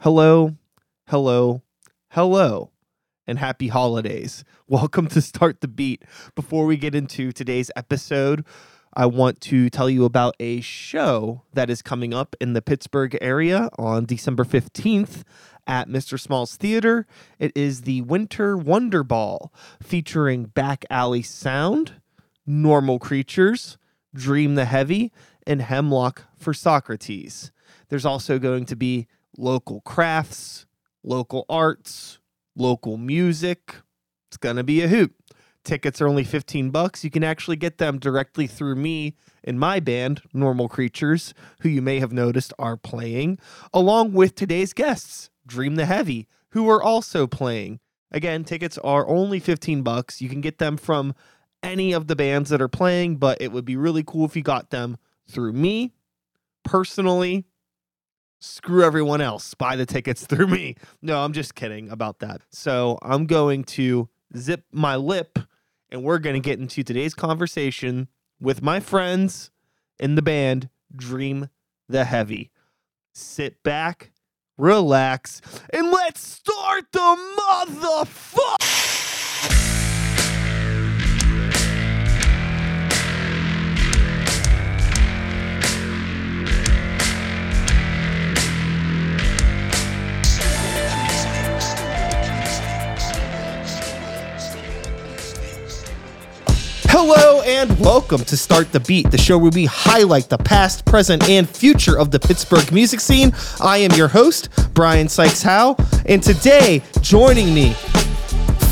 Hello, hello, hello, and happy holidays. Welcome to Start the Beat. Before we get into today's episode, I want to tell you about a show that is coming up in the Pittsburgh area on December 15th at Mr. Smalls Theatre. It is the Winter Wonder Ball, featuring Back Alley Sound, Normal Creatures, Dream the Heavy, and Hemlock for Socrates. There's also going to be local crafts, local arts, local music. It's going to be a hoot. Tickets are only $15. You can actually get them directly through me and my band, Normal Creatures, who you may have noticed are playing, along with today's guests, Dream the Heavy, who are also playing. Again, tickets are only $15. You can get them from any of the bands that are playing, but it would be really cool if you got them through me personally. Screw everyone else. Buy the tickets through me. No, I'm just kidding about that. So I'm going to zip my lip, and we're going to get into today's conversation with my friends in the band Dream the Heavy. Sit back, relax, and let's start the motherfucker. Hello and welcome to Start the Beat, the show where we highlight the past, present, and future of the Pittsburgh music scene. I am your host, Brian Sykes Howe, and today joining me,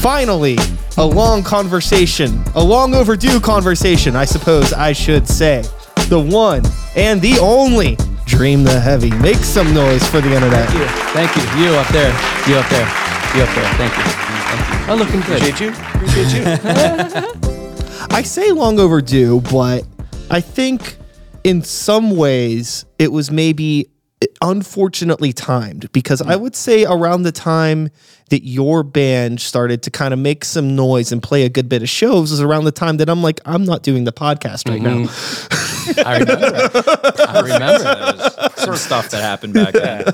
finally, a long overdue conversation, I suppose I should say, the one and the only Dream the Heavy. Make some noise for the internet. Thank you. You up there. Thank you. I'm looking good. Appreciate you. I say long overdue, but I think in some ways it was maybe unfortunately timed, because I would say around the time that your band started to kind of make some noise and play a good bit of shows is around the time that I'm like, I'm not doing the podcast right now. I remember that. Sort of stuff that happened back then.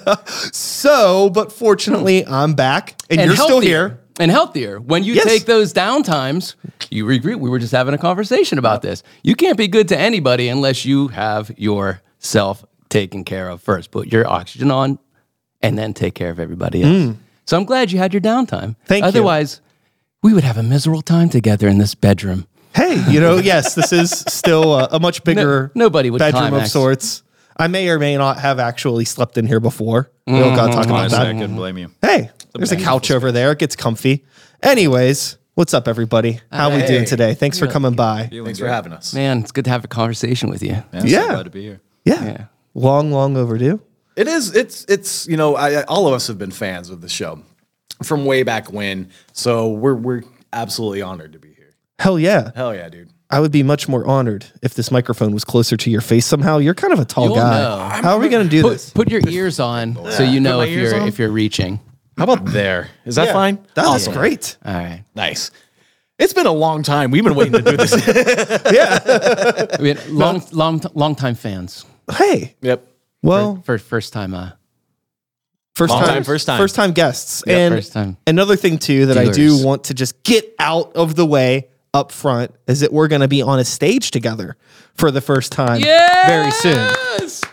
So, but fortunately, I'm back and you're healthier. Still here. And healthier. When you take those downtimes, you regret. We were just having a conversation about this. You can't be good to anybody unless you have yourself taken care of first. Put your oxygen on and then take care of everybody else. So I'm glad you had your downtime. Otherwise, we would have a miserable time together in this bedroom. Hey, yes, this is still a much bigger bedroom climax. Of sorts. I may or may not have actually slept in here before. We all got to talk about that. I couldn't blame you. Hey. There's a couch over there. It gets comfy. Anyways, what's up, everybody? How are we doing today? Thanks for coming by. Thanks for having us. Man, it's good to have a conversation with you. Yeah. So glad to be here. Yeah. Long overdue. It is. It's all of us have been fans of the show from way back when, so we're absolutely honored to be here. Hell yeah, dude. I would be much more honored if this microphone was closer to your face somehow. You're kind of a tall guy. Know. How are we going to do this? Put your ears on so you know if you're reaching. How about there? Is that fine? That was great. All right. Nice. It's been a long time. We've been waiting to do this. I mean, long time fans. Hey. Yep. Well. First time guests. Yep, and first time. Another thing, too, that I do want to just get out of the way up front is that we're going to be on a stage together for the first time very soon.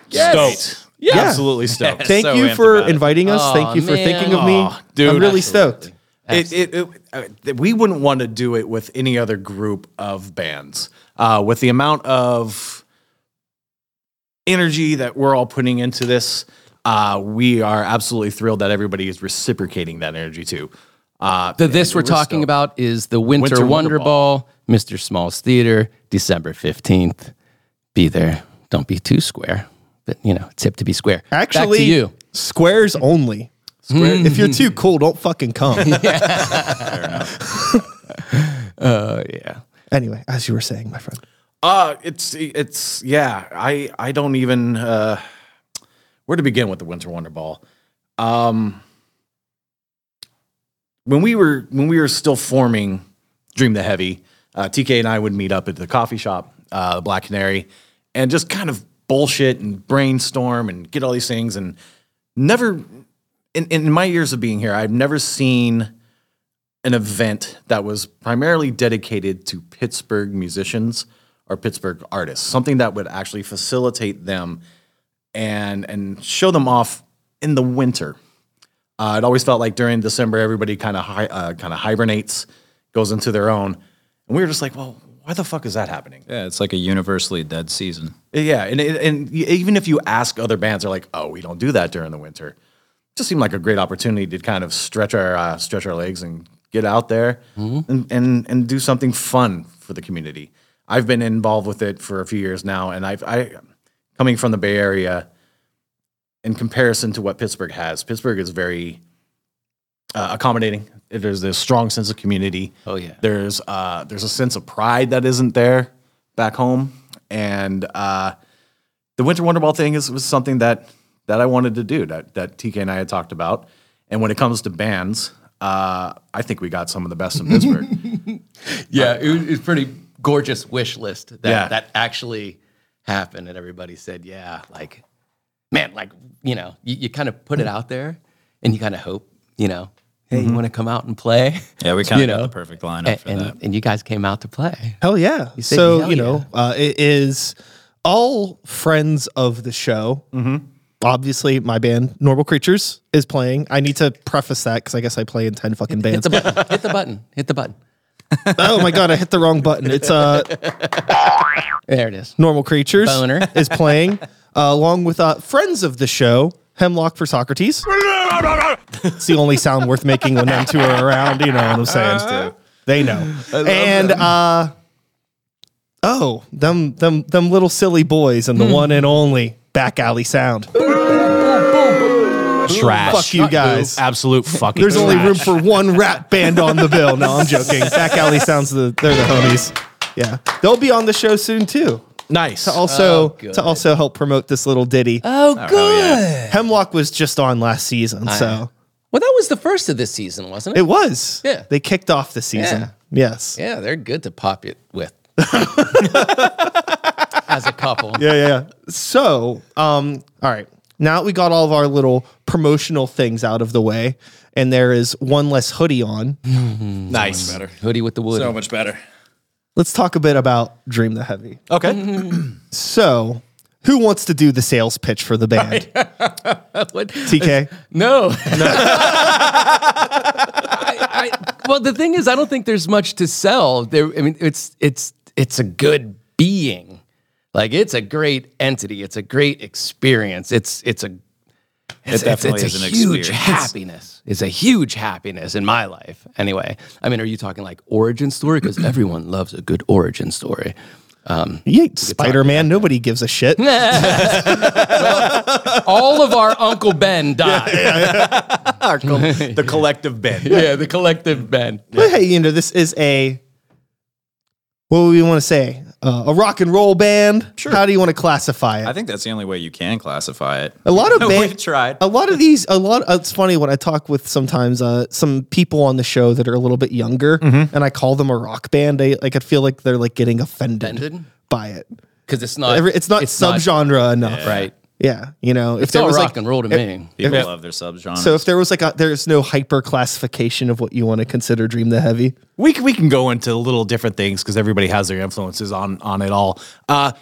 Yes. Yeah. Absolutely stoked. Thank you for inviting us. Thank you for thinking of me. Dude, I'm really stoked. We wouldn't want to do it with any other group of bands. With the amount of energy that we're all putting into this, we are absolutely thrilled that everybody is reciprocating that energy too. We're talking about is the Winter Wonder Ball, Mr. Smalls Theater, December 15th. Be there. Don't be too square. But, tip to be square. Actually, back to you. Squares only. If you're too cool, don't fucking come. Fair enough. Anyway, as you were saying, my friend. I don't even, where to begin with the Winter Wonder Ball. When we were still forming Dream the Heavy, TK and I would meet up at the coffee shop, Black Canary, and just kind of bullshit and brainstorm and get all these things, and never in my years of being here, I've never seen an event that was primarily dedicated to Pittsburgh musicians or Pittsburgh artists, something that would actually facilitate them and show them off in the winter. It always felt like during December, everybody kind of hibernates, goes into their own. And we were just like, well, why the fuck is that happening? Yeah, it's like a universally dead season. Yeah, and even if you ask other bands, they're like, oh, we don't do that during the winter. It just seemed like a great opportunity to kind of stretch our legs and get out there and do something fun for the community. I've been involved with it for a few years now, and I coming from the Bay Area, in comparison to what Pittsburgh has, Pittsburgh is very accommodating. There's this strong sense of community. Oh yeah. There's a sense of pride that isn't there back home, and the Winter Wonder Ball thing was something that I wanted to do. That TK and I had talked about. And when it comes to bands, I think we got some of the best in Pittsburgh. Yeah, it was pretty gorgeous wish list that actually happened, and everybody said, yeah, like, man, like, you know, you kind of put it out there, and you kind of hope, you know, hey, you want to come out and play? Yeah, we kind of got the perfect lineup for that. And you guys came out to play. Hell yeah. It is all friends of the show. Mm-hmm. Obviously, my band, Normal Creatures, is playing. I need to preface that because I guess I play in 10 fucking bands. Hit the button. Oh my God, I hit the wrong button. It's there it is. Normal Creatures Boner. Is playing along with friends of the show, Hemlock for Socrates. It's the only sound worth making when them two are around. You know what I'm saying? They know. And them little silly boys and the one and only Back Alley Sound. Trash. Fuck you guys. Absolute fucking There's trash. Only room for one rap band on the bill. No, I'm joking. Back Alley Sound's they're the homies. Yeah. They'll be on the show soon too. Nice. To also help promote this little ditty. Oh, good. Yeah. Hemlock was just on last season, so. Well, that was the first of this season, wasn't it? It was. Yeah. They kicked off the season. Yeah. Yes. Yeah, they're good to pop it with. As a couple. Yeah. So, all right. Now that we got all of our little promotional things out of the way, and there is one less hoodie on. Mm-hmm. Nice. So much better. Hoodie with the wood. So much better. Let's talk a bit about Dream the Heavy. Okay. Mm-hmm. So, who wants to do the sales pitch for the band? TK? No. Well, the thing is, I don't think there's much to sell. It's a good being. Like, it's a great entity. It's a great experience. It's a huge happiness in my life. Anyway, I mean, are you talking like origin story? Because everyone loves a good origin story. Spider-Man, nobody gives a shit. All of our Uncle Ben died. Yeah. The collective Ben. Yeah, the collective Ben. But hey, you know, this is a... What do we want to say? A rock and roll band? Sure. How do you want to classify it? I think that's the only way you can classify it. A lot of bands tried. It's funny when I talk with sometimes some people on the show that are a little bit younger, and I call them a rock band. I feel like they're like getting offended by it because it's not subgenre enough, right? Yeah, you know, it's all rock and roll to me. People love their subgenres. So if there was there's no hyper classification of what you want to consider Dream the Heavy. We can go into little different things because everybody has their influences on it all.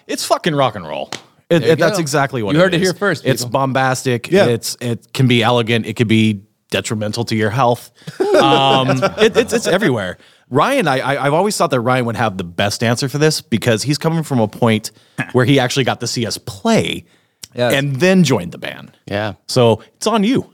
It's fucking rock and roll. That's exactly what it is. You heard it here first. People. It's bombastic. Yeah. It can be elegant. It could be detrimental to your health. It's everywhere. Ryan, I've always thought that Ryan would have the best answer for this because he's coming from a point where he actually got to see us play. Yes. And then joined the band. Yeah. So it's on you.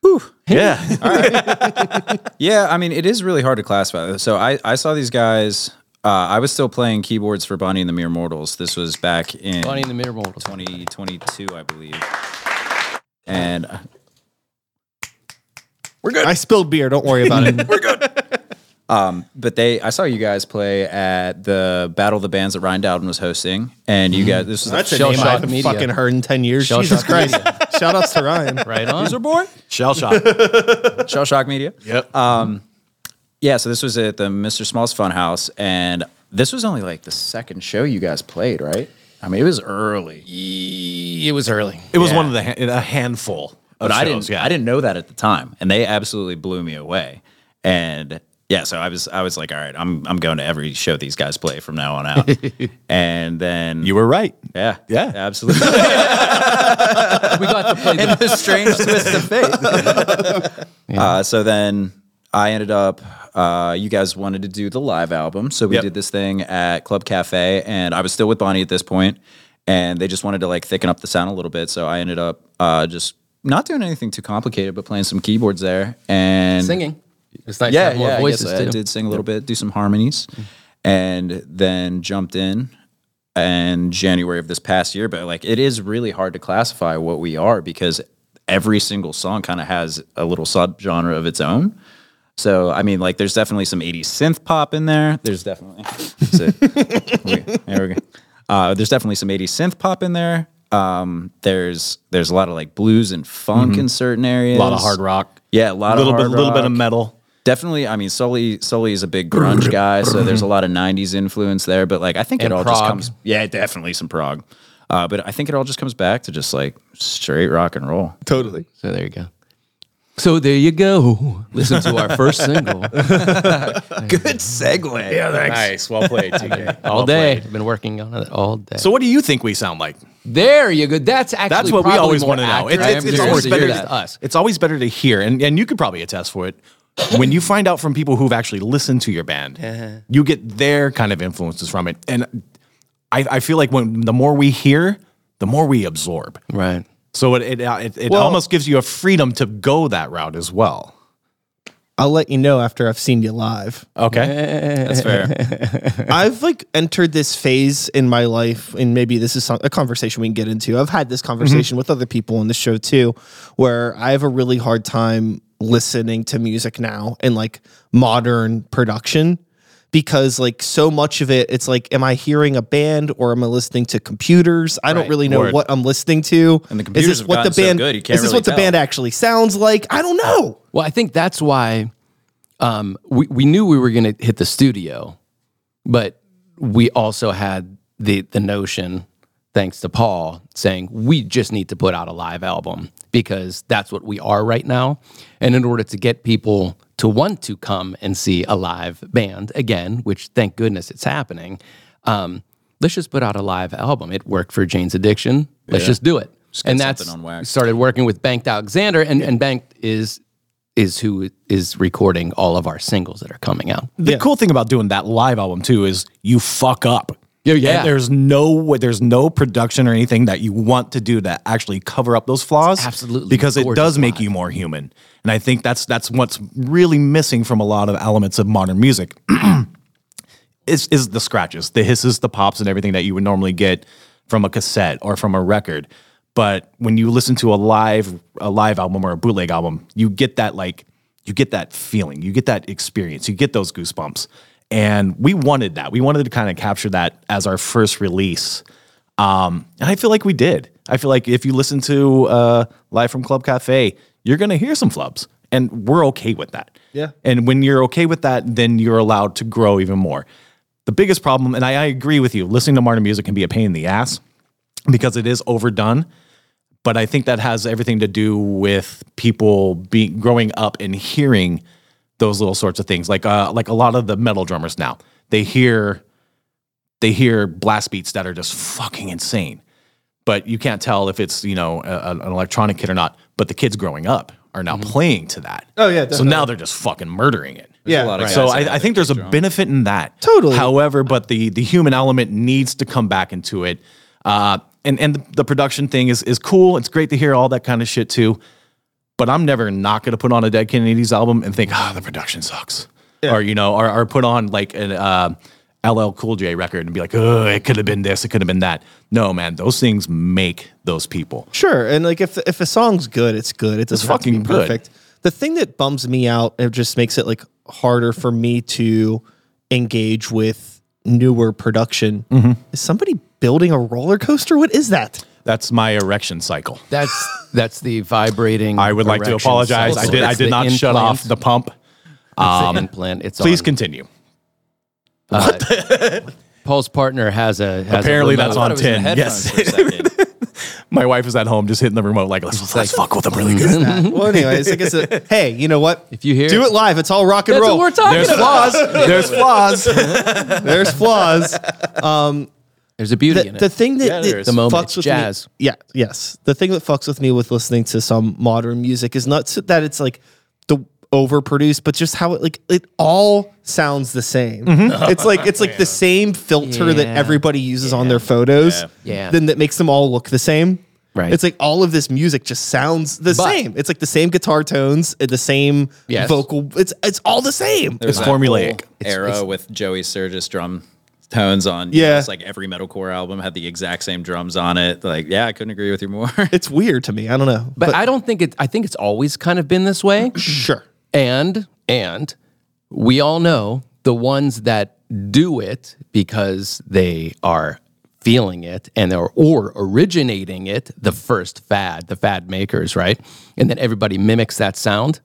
Whew. Yeah. All right. Yeah, I mean, it is really hard to classify. So I saw these guys. I was still playing keyboards for Bunny and the Mere Mortals. This was back in 2022, I believe. And we're good. I spilled beer. Don't worry about it. We're good. But I saw you guys play at the Battle of the Bands that Ryan Dowden was hosting, and you guys, this was a Shell Shock Media. Fucking heard in 10 years. Shell Jesus Christ! Shout outs to Ryan. Right on. User boy. Shell Shock. Shell Shock Media. Yep. Yeah. So this was at the Mr. Smalls Funhouse, and this was only like the second show you guys played, right? I mean, it was early. It was one of a handful. But shows, I didn't know that at the time, and they absolutely blew me away. And yeah, so I was like, all right, I'm going to every show these guys play from now on out. And then you were right. Yeah, absolutely. We got to play them. In the strange twist of fate. Yeah. So then I ended up. You guys wanted to do the live album, so we did this thing at Club Cafe, and I was still with Bonnie at this point, and they just wanted to like thicken up the sound a little bit. So I ended up just not doing anything too complicated, but playing some keyboards there and singing. It's nice to have more voices. I did sing a little bit, do some harmonies, and then jumped in January of this past year. But like, it is really hard to classify what we are because every single song kind of has a little subgenre of its own. So I mean, like, there's definitely some '80s synth pop in there. There's definitely some '80s synth pop in there. There's a lot of like blues and funk in certain areas. A lot of hard rock. Yeah, a little bit of metal. Definitely, I mean, Sully is a big grunge guy, so there's a lot of '90s influence there. But like, I think it all just comes. Yeah, definitely some prog. But I think it all just comes back to just like straight rock and roll. Totally. So there you go. Listen to our first single. Good segue. Yeah, thanks. Nice. Well played, TK. All day. I've been working on it all day. So what do you think we sound like? There you go. That's what we always want to know. It's always better to us. It's always better to hear, and you could probably attest for it. When you find out from people who've actually listened to your band, you get their kind of influences from it. And I feel like when the more we hear, the more we absorb. Right. So it almost gives you a freedom to go that route as well. I'll let you know after I've seen you live. Okay. That's fair. I've like entered this phase in my life, and maybe this is a conversation we can get into. I've had this conversation with other people on the show too, where I have a really hard time listening to music now and like modern production. Because like so much of it's like, am I hearing a band or am I listening to computers? I don't really know what I'm listening to. And the computers is this have what the band, so good, you can't is this really what tell. The band actually sounds like? I don't know. Well, I think that's why we knew we were going to hit the studio, but we also had the notion, thanks to Paul, saying we just need to put out a live album because that's what we are right now. And in order to get people to want to come and see a live band again, which thank goodness it's happening, let's just put out a live album. It worked for Jane's Addiction. Let's just do it. Just and that's on wax. Started working with Banked Alexander, and Banked is who is recording all of our singles that are coming out. The cool thing about doing that live album too is you fuck up. Yeah. There's no production or anything that you want to do that actually cover up those flaws. It's absolutely. Because it does make you more human. And I think that's what's really missing from a lot of elements of modern music is the scratches, the hisses, the pops, and everything that you would normally get from a cassette or from a record. But when you listen to a live album or a bootleg album, you get that feeling, you get that experience, you get those goosebumps. And we wanted that. We wanted to kind of capture that as our first release. And I feel like we did. I feel like if you listen to Live from Club Cafe, you're going to hear some flubs. And we're okay with that. Yeah. And when you're okay with that, then you're allowed to grow even more. The biggest problem, and I agree with you, listening to modern music can be a pain in the ass because it is overdone. But I think that has everything to do with people growing up and hearing those little sorts of things, like a lot of the metal drummers now, they hear blast beats that are just fucking insane, but you can't tell if it's an electronic kid or not. But the kids growing up are now playing to that. Oh yeah, definitely. So now they're just fucking murdering it. There's a lot of so I think there's a benefit in that. Totally. However, but the human element needs to come back into it, and the production thing is cool. It's great to hear all that kind of shit too. But I'm never not going to put on a Dead Kennedys album and think, the production sucks. Yeah. Or put on like an LL Cool J record and be like, it could have been this, it could have been that. No, man, those things make those people. Sure, and like if a song's good, it's good. It doesn't have to be perfect. Good. The thing that bums me out, it just makes it like harder for me to engage with newer production. Mm-hmm. Is somebody building a roller coaster? What is that? That's my erection cycle. That's the vibrating. I would like to apologize. Cycle. I did not implant. Shut off the pump. The implant. It's please on. Continue. Paul's partner has a apparently remote. That's on 10. Yes. My wife is at home just hitting the remote like, let's fuck with them really good. Well, anyways, I guess, hey, you know what? If you hear do it live. It's all rock and roll. That's what we're talking about. There's flaws. There's flaws. There's a beauty in it. The thing that fucks with jazz. Me, yeah, yes. The thing that fucks with me with listening to some modern music is not so that it's like the overproduced, but just how it like it all sounds the same. Mm-hmm. It's like the same filter that everybody uses on their photos. Yeah. Then that makes them all look the same. Right. It's like all of this music just sounds the same. It's like the same guitar tones, the same vocal. It's all the same. There's it's formulaic era with Joey Sturgis drum tones on. Yeah. You know, it's like every metalcore album had the exact same drums on it. Like, yeah, I couldn't agree with you more. It's weird to me. I don't know. But I don't think it. I think it's always kind of been this way. Sure. And we all know the ones that do it because they are feeling it and they're or originating it, the first fad, the fad makers, right? And then everybody mimics that sound.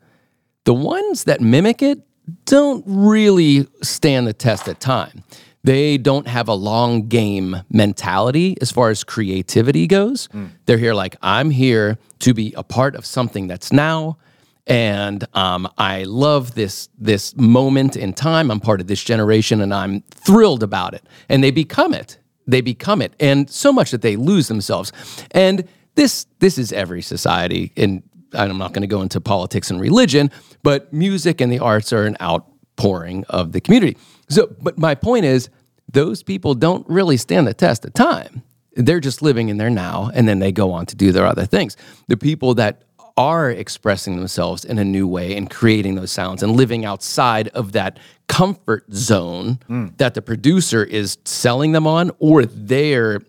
The ones that mimic it don't really stand the test of time. They don't have a long game mentality as far as creativity goes. Mm. They're here like, I'm here to be a part of something that's now. And I love this moment in time. I'm part of this generation and I'm thrilled about it. And they become it. They become it, and so much that they lose themselves. And this is every society, and I'm not going to go into politics and religion, but music and the arts are an outpouring of the community. So, but my point is, those people don't really stand the test of time. They're just living in their now, and then they go on to do their other things. The people that are expressing themselves in a new way and creating those sounds and living outside of that comfort zone that the producer is selling them on, or their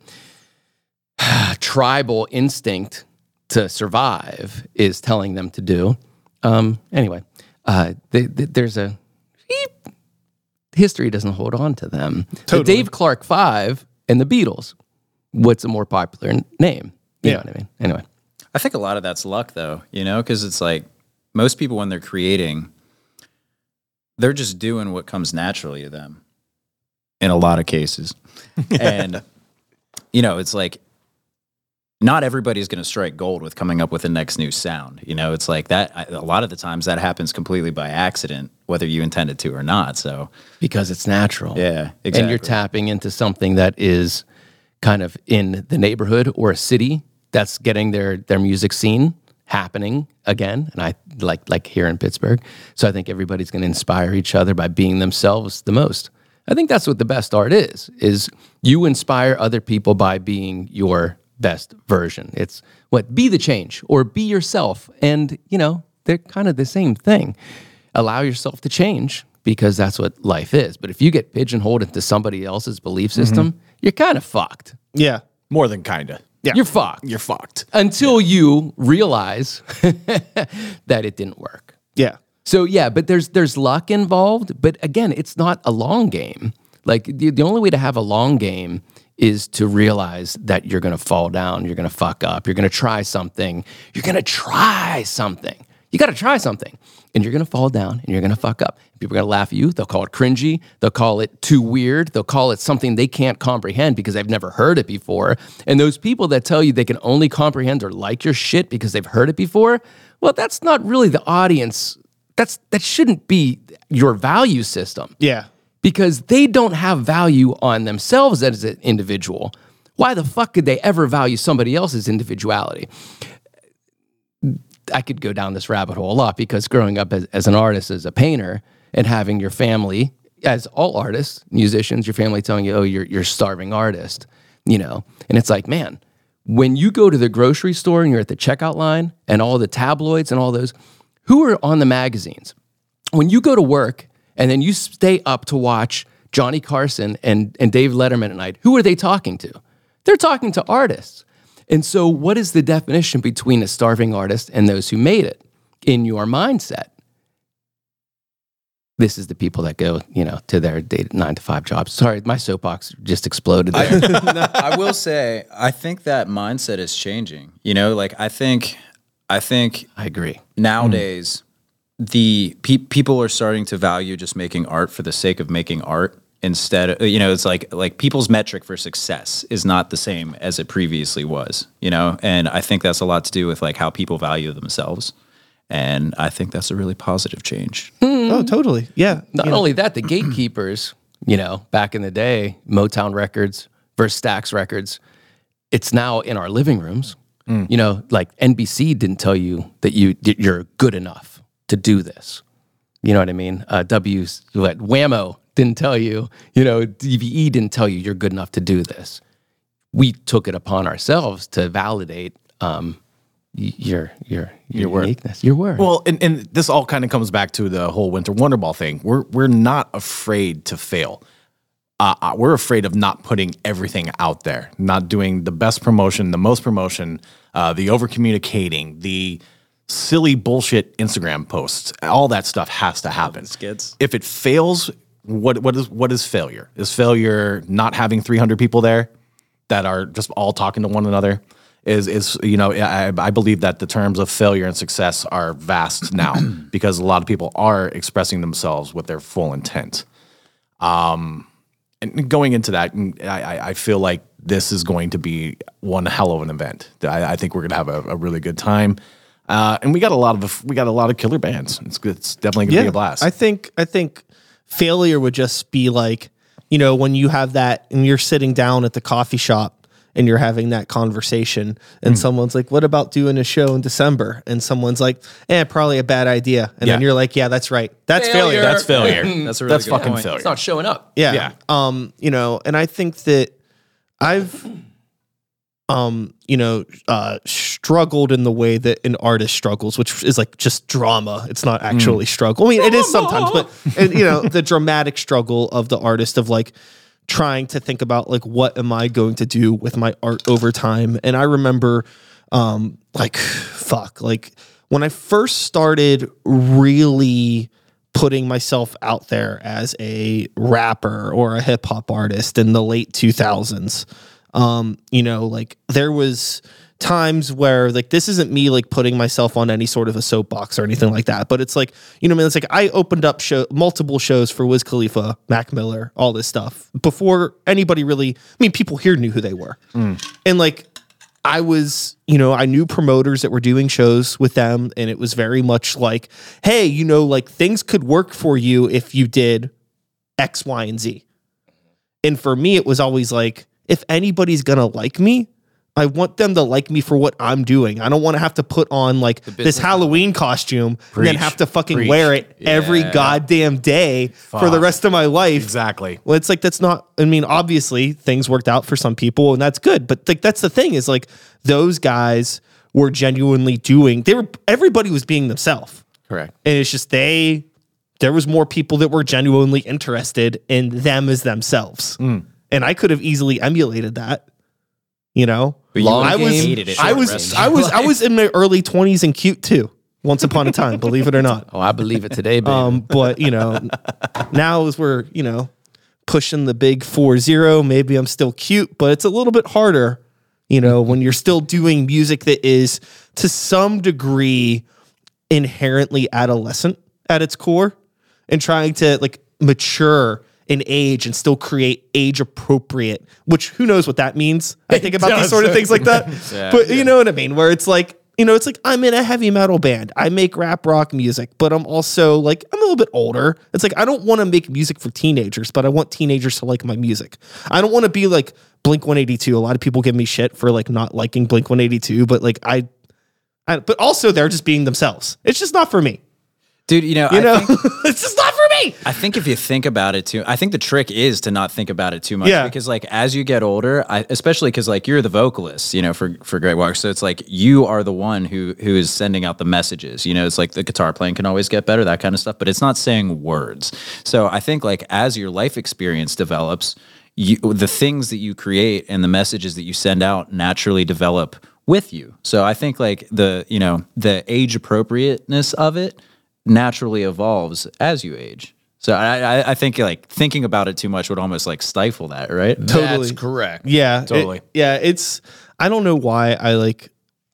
tribal instinct to survive is telling them to do. There's a history doesn't hold on to them. Totally. The Dave Clark Five and the Beatles. What's a more popular name? You know what I mean? Anyway. I think a lot of that's luck, though, you know, because it's like most people when they're creating, they're just doing what comes naturally to them in a lot of cases. And, you know, it's like not everybody's going to strike gold with coming up with the next new sound. You know, it's like that. A lot of the times that happens completely by accident, whether you intended to or not. So because it's natural. Yeah, exactly. And you're tapping into something that is kind of in the neighborhood or a city that's getting their music scene happening again, and I like here in Pittsburgh. So I think everybody's going to inspire each other by being themselves the most. I think that's what the best art is you inspire other people by being your best version. It's be the change or be yourself. And, you know, they're kind of the same thing. Allow yourself to change because that's what life is. But if you get pigeonholed into somebody else's belief system, you're kind of fucked. Yeah, more than kind of. Yeah. You're fucked. Until you realize that it didn't work. Yeah. So, yeah, but there's luck involved. But again, it's not a long game. Like, the only way to have a long game is to realize that you're going to fall down. You're going to fuck up. You're going to try something. You got to try something. And you're going to fall down and you're going to fuck up. People are going to laugh at you. They'll call it cringy. They'll call it too weird. They'll call it something they can't comprehend because they've never heard it before. And those people that tell you they can only comprehend or like your shit because they've heard it before, well, that's not really the audience. That shouldn't be your value system. Yeah. Because they don't have value on themselves as an individual. Why the fuck could they ever value somebody else's individuality? I could go down this rabbit hole a lot because growing up as an artist, as a painter, and having your family, as all artists, musicians, your family telling you, oh, you're starving artist, you know? And it's like, man, when you go to the grocery store and you're at the checkout line and all the tabloids and all those, who are on the magazines? When you go to work and then you stay up to watch Johnny Carson and Dave Letterman at night, who are they talking to? They're talking to artists. And so what is the definition between a starving artist and those who made it in your mindset? This is the people that go, you know, to their 9-to-5 jobs. Sorry, my soapbox just exploded there. I will say, I think that mindset is changing. You know, like I think I agree. Nowadays, the people are starting to value just making art for the sake of making art instead of, you know, it's like people's metric for success is not the same as it previously was, you know? And I think that's a lot to do with like how people value themselves. And I think that's a really positive change. Mm. Oh, totally. Yeah. Not only that, the gatekeepers, you know, back in the day, Motown Records versus Stax Records, it's now in our living rooms. Mm. You know, like NBC didn't tell you that you're good enough to do this. You know what I mean? Whammo didn't tell you, you know, DVE didn't tell you you're good enough to do this. We took it upon ourselves to validate your uniqueness, your work. Well, and this all kind of comes back to the whole Winter Wonder Ball thing. We're not afraid to fail. We're afraid of not putting everything out there, not doing the best promotion, the most promotion, the over-communicating, the silly bullshit Instagram posts. All that stuff has to happen. Skits. If it fails, what is failure? Is failure not having 300 people there that are just all talking to one another? Is you know, I believe that the terms of failure and success are vast now because a lot of people are expressing themselves with their full intent. And going into that, I feel like this is going to be one hell of an event. I think we're going to have a really good time, and we got a lot of killer bands. It's definitely going to be a blast. I think failure would just be like, you know, when you have that and you're sitting down at the coffee shop and you're having that conversation, and someone's like, "What about doing a show in December?" And someone's like, probably a bad idea." And then you're like, "Yeah, that's right. That's failure. That's failure. That's a really that's good fucking point. Failure. It's not showing up." Yeah. You know, and I think that I've, you know, struggled in the way that an artist struggles, which is like just drama. It's not actually struggle. I mean, it is sometimes, but and, you know, the dramatic struggle of the artist of like trying to think about like, what am I going to do with my art over time? And I remember when I first started really putting myself out there as a rapper or a hip hop artist in the late 2000s, you know, like there was times where like, this isn't me like putting myself on any sort of a soapbox or anything like that, but it's like, you know what I mean? It's like I opened up multiple shows for Wiz Khalifa, Mac Miller, all this stuff before anybody really, I mean, people here knew who they were. And like, I was, you know, I knew promoters that were doing shows with them, and it was very much like, hey, you know, like things could work for you if you did X, Y, and Z. And for me, it was always like, if anybody's going to like me, I want them to like me for what I'm doing. I don't want to have to put on like this Halloween costume and then have to fucking wear it every goddamn day for the rest of my life. Exactly. Well, it's like, that's not, I mean, obviously things worked out for some people and that's good. But like, that's the thing is like those guys were genuinely everybody was being themselves. Correct. And it's just, there was more people that were genuinely interested in them as themselves. And I could have easily emulated that, you know. I was in my early 20s and cute too. Once upon a time, believe it or not. Oh, I believe it today, baby. But you know, now as we're, you know, pushing the big 40, maybe I'm still cute, but it's a little bit harder, you know, when you're still doing music that is to some degree inherently adolescent at its core, and trying to like mature in age and still create age appropriate, which who knows what that means. I think about these sort of things like that. You know what I mean? Where it's like, you know, it's like I'm in a heavy metal band. I make rap rock music, but I'm also like, I'm a little bit older. It's like, I don't want to make music for teenagers, but I want teenagers to like my music. I don't want to be like Blink-182. A lot of people give me shit for like not liking Blink-182, but like but also they're just being themselves. It's just not for me. Dude, you know? I think, it's just not for me. I think if you think about it too, I think the trick is to not think about it too much because like as you get older, especially because like you're the vocalist, you know, for Greywalker. So it's like you are the one who is sending out the messages, you know, it's like the guitar playing can always get better, that kind of stuff, but it's not saying words. So I think like as your life experience develops, the things that you create and the messages that you send out naturally develop with you. So I think like the age appropriateness of it naturally evolves as you age. So I think like thinking about it too much would almost like stifle that, right? Totally. That's correct. Yeah. Totally. I don't know why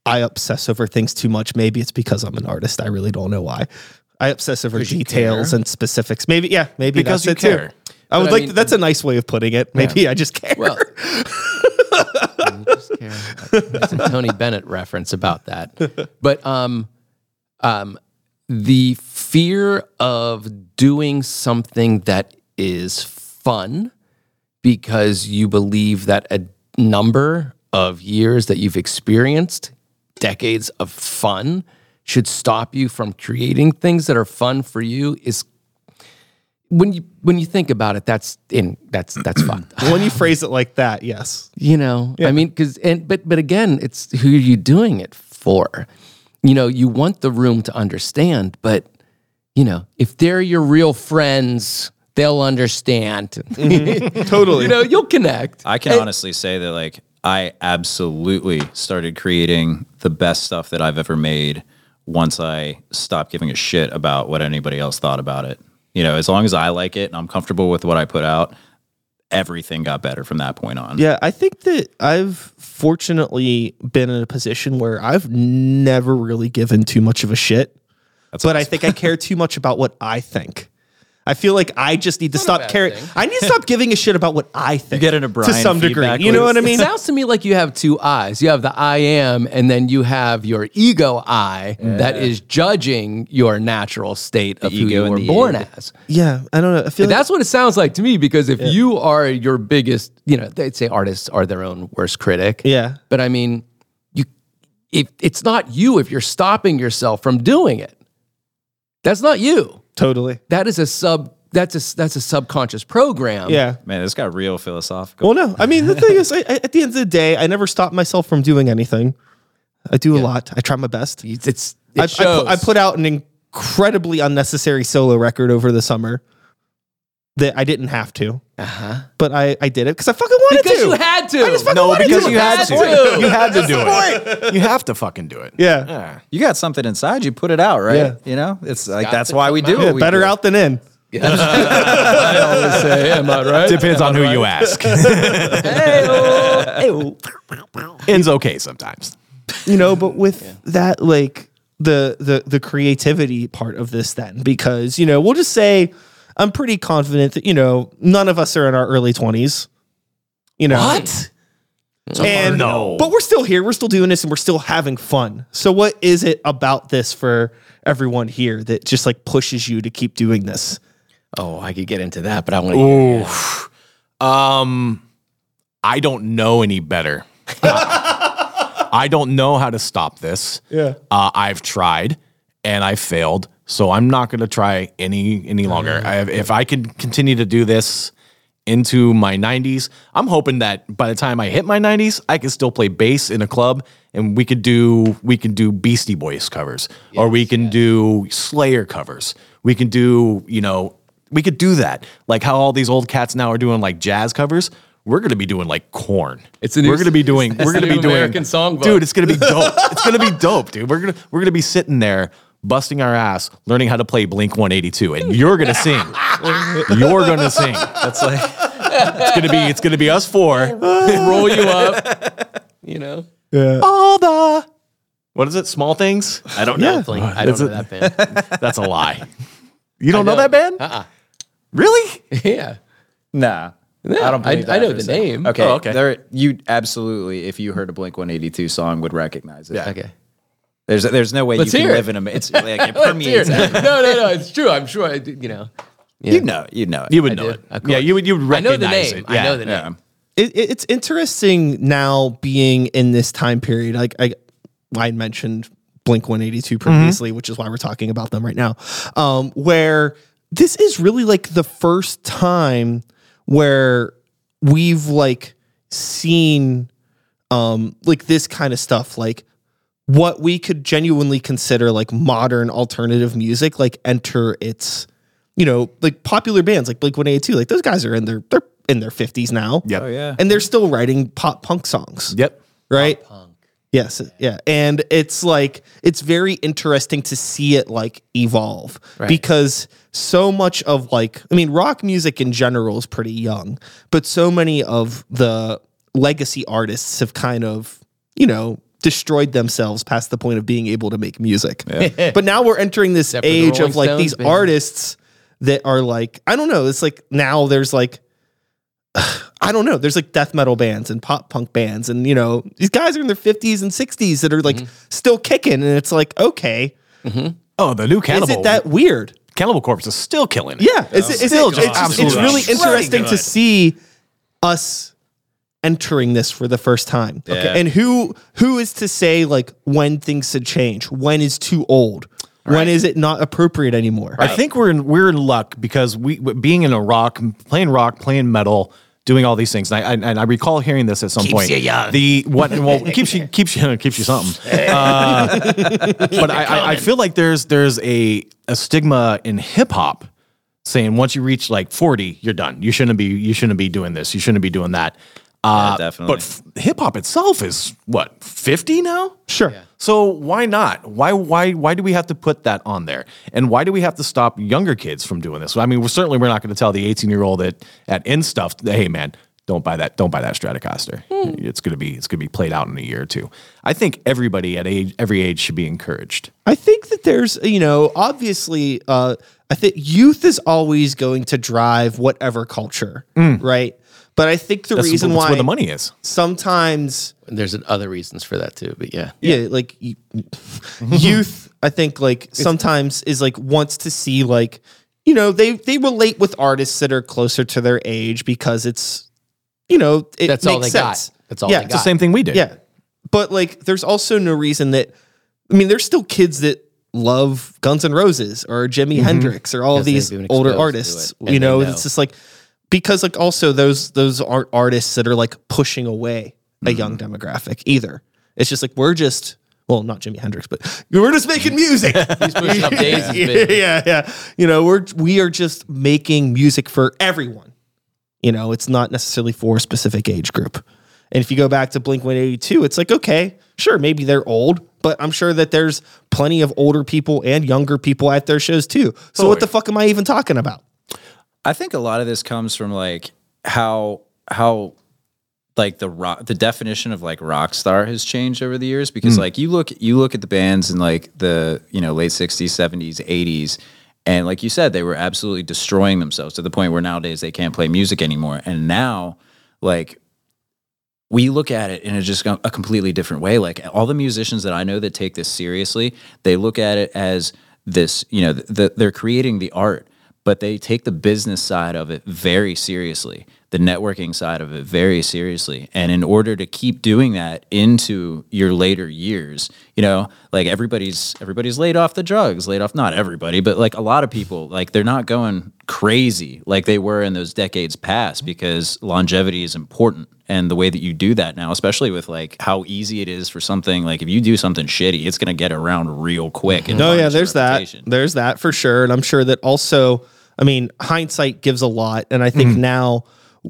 I obsess over things too much. Maybe it's because I'm an artist. I really don't know why. I obsess over details and specifics. Maybe that's it too. I would like. I mean, that's a nice way of putting it. Maybe I just care. Well, I just care. There's a Tony Bennett reference about that, but the fear of doing something that is fun because you believe that a number of years that you've experienced, decades of fun, should stop you from creating things that are fun for you is. When you think about it, that's fucked up. When you phrase it like that, yes, you know, yeah. I mean, but again, it's who are you doing it for? You know, you want the room to understand, but you know, if they're your real friends, they'll understand. Mm-hmm. Totally, you know, you'll connect. I can honestly say that, like, I absolutely started creating the best stuff that I've ever made once I stopped giving a shit about what anybody else thought about it. You know, as long as I like it and I'm comfortable with what I put out, everything got better from that point on. Yeah, I think that I've fortunately been in a position where I've never really given too much of a shit. That's but awesome. I think I care too much about what I think. I feel like I just need to stop caring. I need to stop giving a shit about what I think. You get into Brian to some degree. You know what I mean? It sounds to me like you have two eyes. You have the I am, and then you have your ego eye that is judging your natural state of who you were born as. Yeah, I don't know. I feel like that's what it sounds like to me, because if you are your biggest, you know, they'd say artists are their own worst critic. Yeah. But I mean, it's not you if you're stopping yourself from doing it. That's not you. Totally. That is a that's a subconscious program. Yeah. Man, this got real philosophical. Well, no. I mean, the thing is, at the end of the day, I never stop myself from doing anything. I do a lot. I try my best. It shows. I put out an incredibly unnecessary solo record over the summer that I didn't have to. Uh-huh. But I did it because I fucking wanted to. Because you had to. I just fucking wanted to. No, because you had to. You had to do it. You have to fucking do it. Yeah. You got something inside, you put it out, right? Yeah. You know? It's like that's why we do it. Better out than in. Yeah. I always say, am I right? Depends on who you ask. Hey-o. Ends okay sometimes. You know, but with that, like the creativity part of this then, because, you know, we'll just say I'm pretty confident that, you know, none of us are in our early 20s. You know what? And, no, but we're still here. We're still doing this, and we're still having fun. So, what is it about this for everyone here that just like pushes you to keep doing this? Oh, I could get into that, but I want to. I don't know any better. I don't know how to stop this. Yeah, I've tried and I failed. So I'm not going to try any longer. If I can continue to do this into my 90s, I'm hoping that by the time I hit my 90s, I can still play bass in a club, and we can do Beastie Boys covers, or we can do Slayer covers. We can do, you know, we could do that. Like how all these old cats now are doing like jazz covers. We're going to be doing like Korn. We're going to be doing American Songbook. Dude, it's going to be dope. It's going to be dope, dude. We're going to be sitting there busting our ass, learning how to play Blink-182, and you're gonna sing. You're gonna sing. That's like it's gonna be us four. Roll you up, you know. Yeah. All the what is it? Small things. I don't know. Blink. I don't know that band. That's a lie. You don't know that band? Really? Yeah. Nah. No, I don't believe that. I know the name. Okay. Oh, okay. There, you absolutely, if you heard a Blink-182 song, would recognize it. Yeah. Okay. There's no way live in a... It's like it permeates. No, it's true. I'm sure, you know. Yeah. You'd know it. You would know it. Yeah, you would recognize it. I know the name. Yeah. It's interesting now being in this time period. Like I mentioned Blink-182 previously, which is why we're talking about them right now, where this is really like the first time where we've like seen like this kind of stuff, like what we could genuinely consider like modern alternative music, like enter its, you know, like popular bands like Blink-182, like those guys are in their 50s now. Yep. Oh, yeah. And they're still writing pop punk songs. Yep. Right. Pop punk. Yes. Yeah. And it's like, it's very interesting to see it like evolve, because so much of like, I mean, rock music in general is pretty young, but so many of the legacy artists have kind of, you know, destroyed themselves past the point of being able to make music. Yeah. But now we're entering this age of like these artists that are like, I don't know. It's like now there's like, I don't know. There's like death metal bands and pop punk bands. And, you know, these guys are in their 50s and 60s that are like still kicking. And it's like, okay. Mm-hmm. Oh, the new Cannibal. Is it that weird? Cannibal Corpse is still killing it. Yeah. It's really interesting to see us entering this for the first time. Yeah. Okay. And who is to say like when things should change? When is too old? Right. When is it not appropriate anymore? Right. I think we're in luck because we being in a rock, playing metal, doing all these things. And I recall hearing this at some point. Keeps you young. Keeps you something. But I feel like there's a stigma in hip hop saying once you reach like 40, you're done. You shouldn't be doing this. You shouldn't be doing that. Yeah, definitely. But hip hop itself is what 50 now? Sure. Yeah. So why not? Why do we have to put that on there? And why do we have to stop younger kids from doing this? I mean, we're not going to tell the 18-year-old at InStuff, hey man, don't buy that Stratocaster. It's going to be played out in a year or two. I think everybody at every age should be encouraged. I think that there's, you know, obviously I think youth is always going to drive whatever culture, right? But I think that's where the money is. Sometimes there's other reasons for that too. But yeah, like youth, I think like sometimes is like wants to see like, you know, they relate with artists that are closer to their age because it's, you know, that's all they got. That's all. Yeah, it's the same thing we did. Yeah, but like there's also no reason that there's still kids that love Guns N' Roses or Jimi Hendrix or all of these older artists. You know, it's just like. Because like also those aren't artists that are like pushing away a young demographic either. It's just like not Jimi Hendrix, but we're just making music. He's pushing up daisies, baby. Yeah. You know, we are just making music for everyone. You know, it's not necessarily for a specific age group. And if you go back to Blink-182, it's like, okay, sure, maybe they're old, but I'm sure that there's plenty of older people and younger people at their shows too. So what the fuck am I even talking about? I think a lot of this comes from like how like the definition of like rock star has changed over the years because like you look at the bands in like the, you know, late 60s, 70s, 80s, and like you said, they were absolutely destroying themselves to the point where nowadays they can't play music anymore. And now like we look at it in a completely different way. Like all the musicians that I know that take this seriously, they look at it as this, you know, they're creating the art. But they take the business side of it very seriously, the networking side of it very seriously. And in order to keep doing that into your later years, you know, like everybody's laid off the drugs, not everybody, but like a lot of people, like they're not going crazy like they were in those decades past because longevity is important. And the way that you do that now, especially with like how easy it is for something, like if you do something shitty, it's going to get around real quick. No, yeah, there's that. There's that for sure. And I'm sure that also, I mean, hindsight gives a lot. And I think now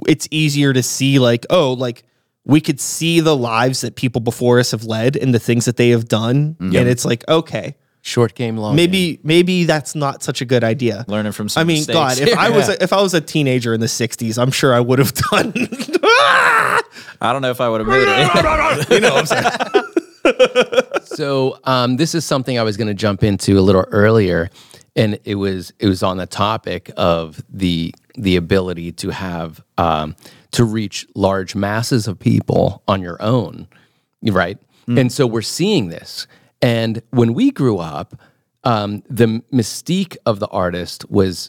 it's easier to see like, oh, like we could see the lives that people before us have led and the things that they have done. Mm-hmm. And it's like, okay. Short game, long. Maybe that's not such a good idea. Learning from some mistakes. God, if I was a teenager in the 60s, I'm sure I would have done. I don't know if I would have made it. You know what I'm saying? So this is something I was going to jump into a little earlier, and it was on the topic of the ability to have to reach large masses of people on your own, right? And so we're seeing this. And when we grew up, the mystique of the artist was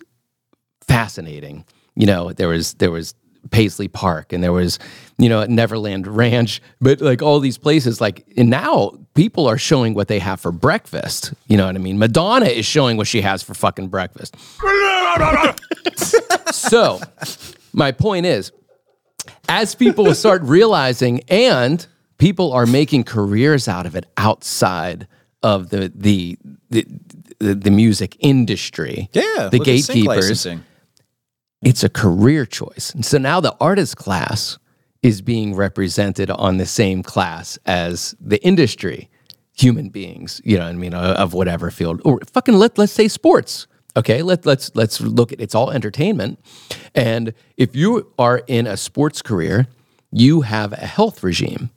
fascinating. You know, there was Paisley Park and there was, you know, Neverland Ranch, but like all these places, like, and now people are showing what they have for breakfast. You know what I mean? Madonna is showing what she has for fucking breakfast. So my point is, as people start realizing people are making careers out of it outside of the music industry. Yeah, the gatekeepers. It's a career choice. And so now the artist class is being represented on the same class as the industry, human beings. You know what I mean? Of whatever field, or fucking let's say sports. Okay, let's look at it's all entertainment. And if you are in a sports career, you have a health regime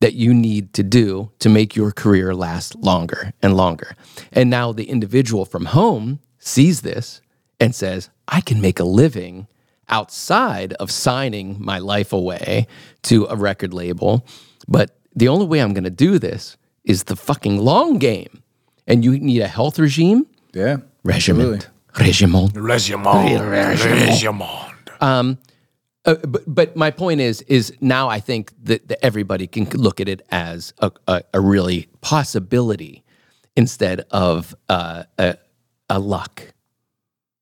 that you need to do to make your career last longer and longer. And now the individual from home sees this and says, I can make a living outside of signing my life away to a record label, but the only way I'm going to do this is the fucking long game. And you need a health regime. Yeah. Regiment. Regiment. Regiment. But my point is now I think that everybody can look at it as a really possibility instead of a luck.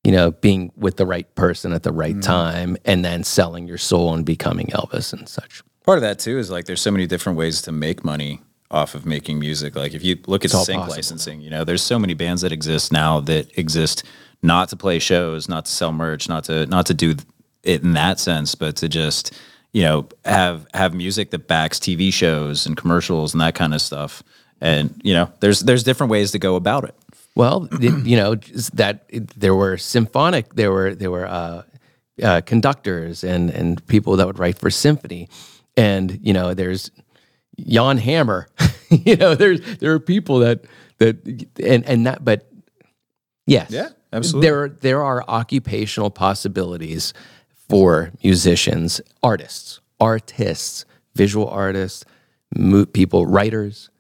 You know, being with the right person at the right time and then selling your soul and becoming Elvis and such. Part of that, too, is like there's so many different ways to make money off of making music. Like if you look at sync licensing, you know, there's so many bands that exist now that exist not to play shows, not to sell merch, not to do it in that sense, but to just, you know, have music that backs TV shows and commercials and that kind of stuff. And, you know, there's different ways to go about it. Well, you know, there were conductors and people that would write for symphony. And, you know, there's Jan Hammer, you know, there are people that, but yes. Yeah, absolutely. There are occupational possibilities for musicians, artists, visual artists, people, writers,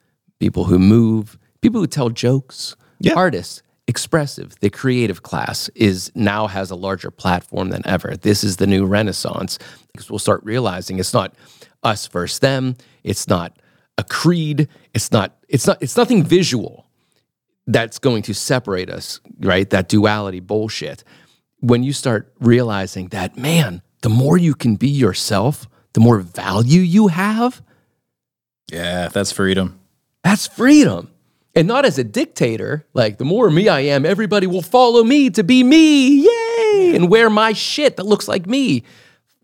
people who move, people who tell jokes. Yeah. Artists, expressive, the creative class now has a larger platform than ever. This is the new renaissance, because we'll start realizing it's not us versus them. It's not a creed. It's nothing visual that's going to separate us, right? That duality bullshit. When you start realizing that, man, the more you can be yourself, the more value you have. Yeah, that's freedom. That's freedom. And not as a dictator, like the more me I am, everybody will follow me to be me, yay, and wear my shit that looks like me.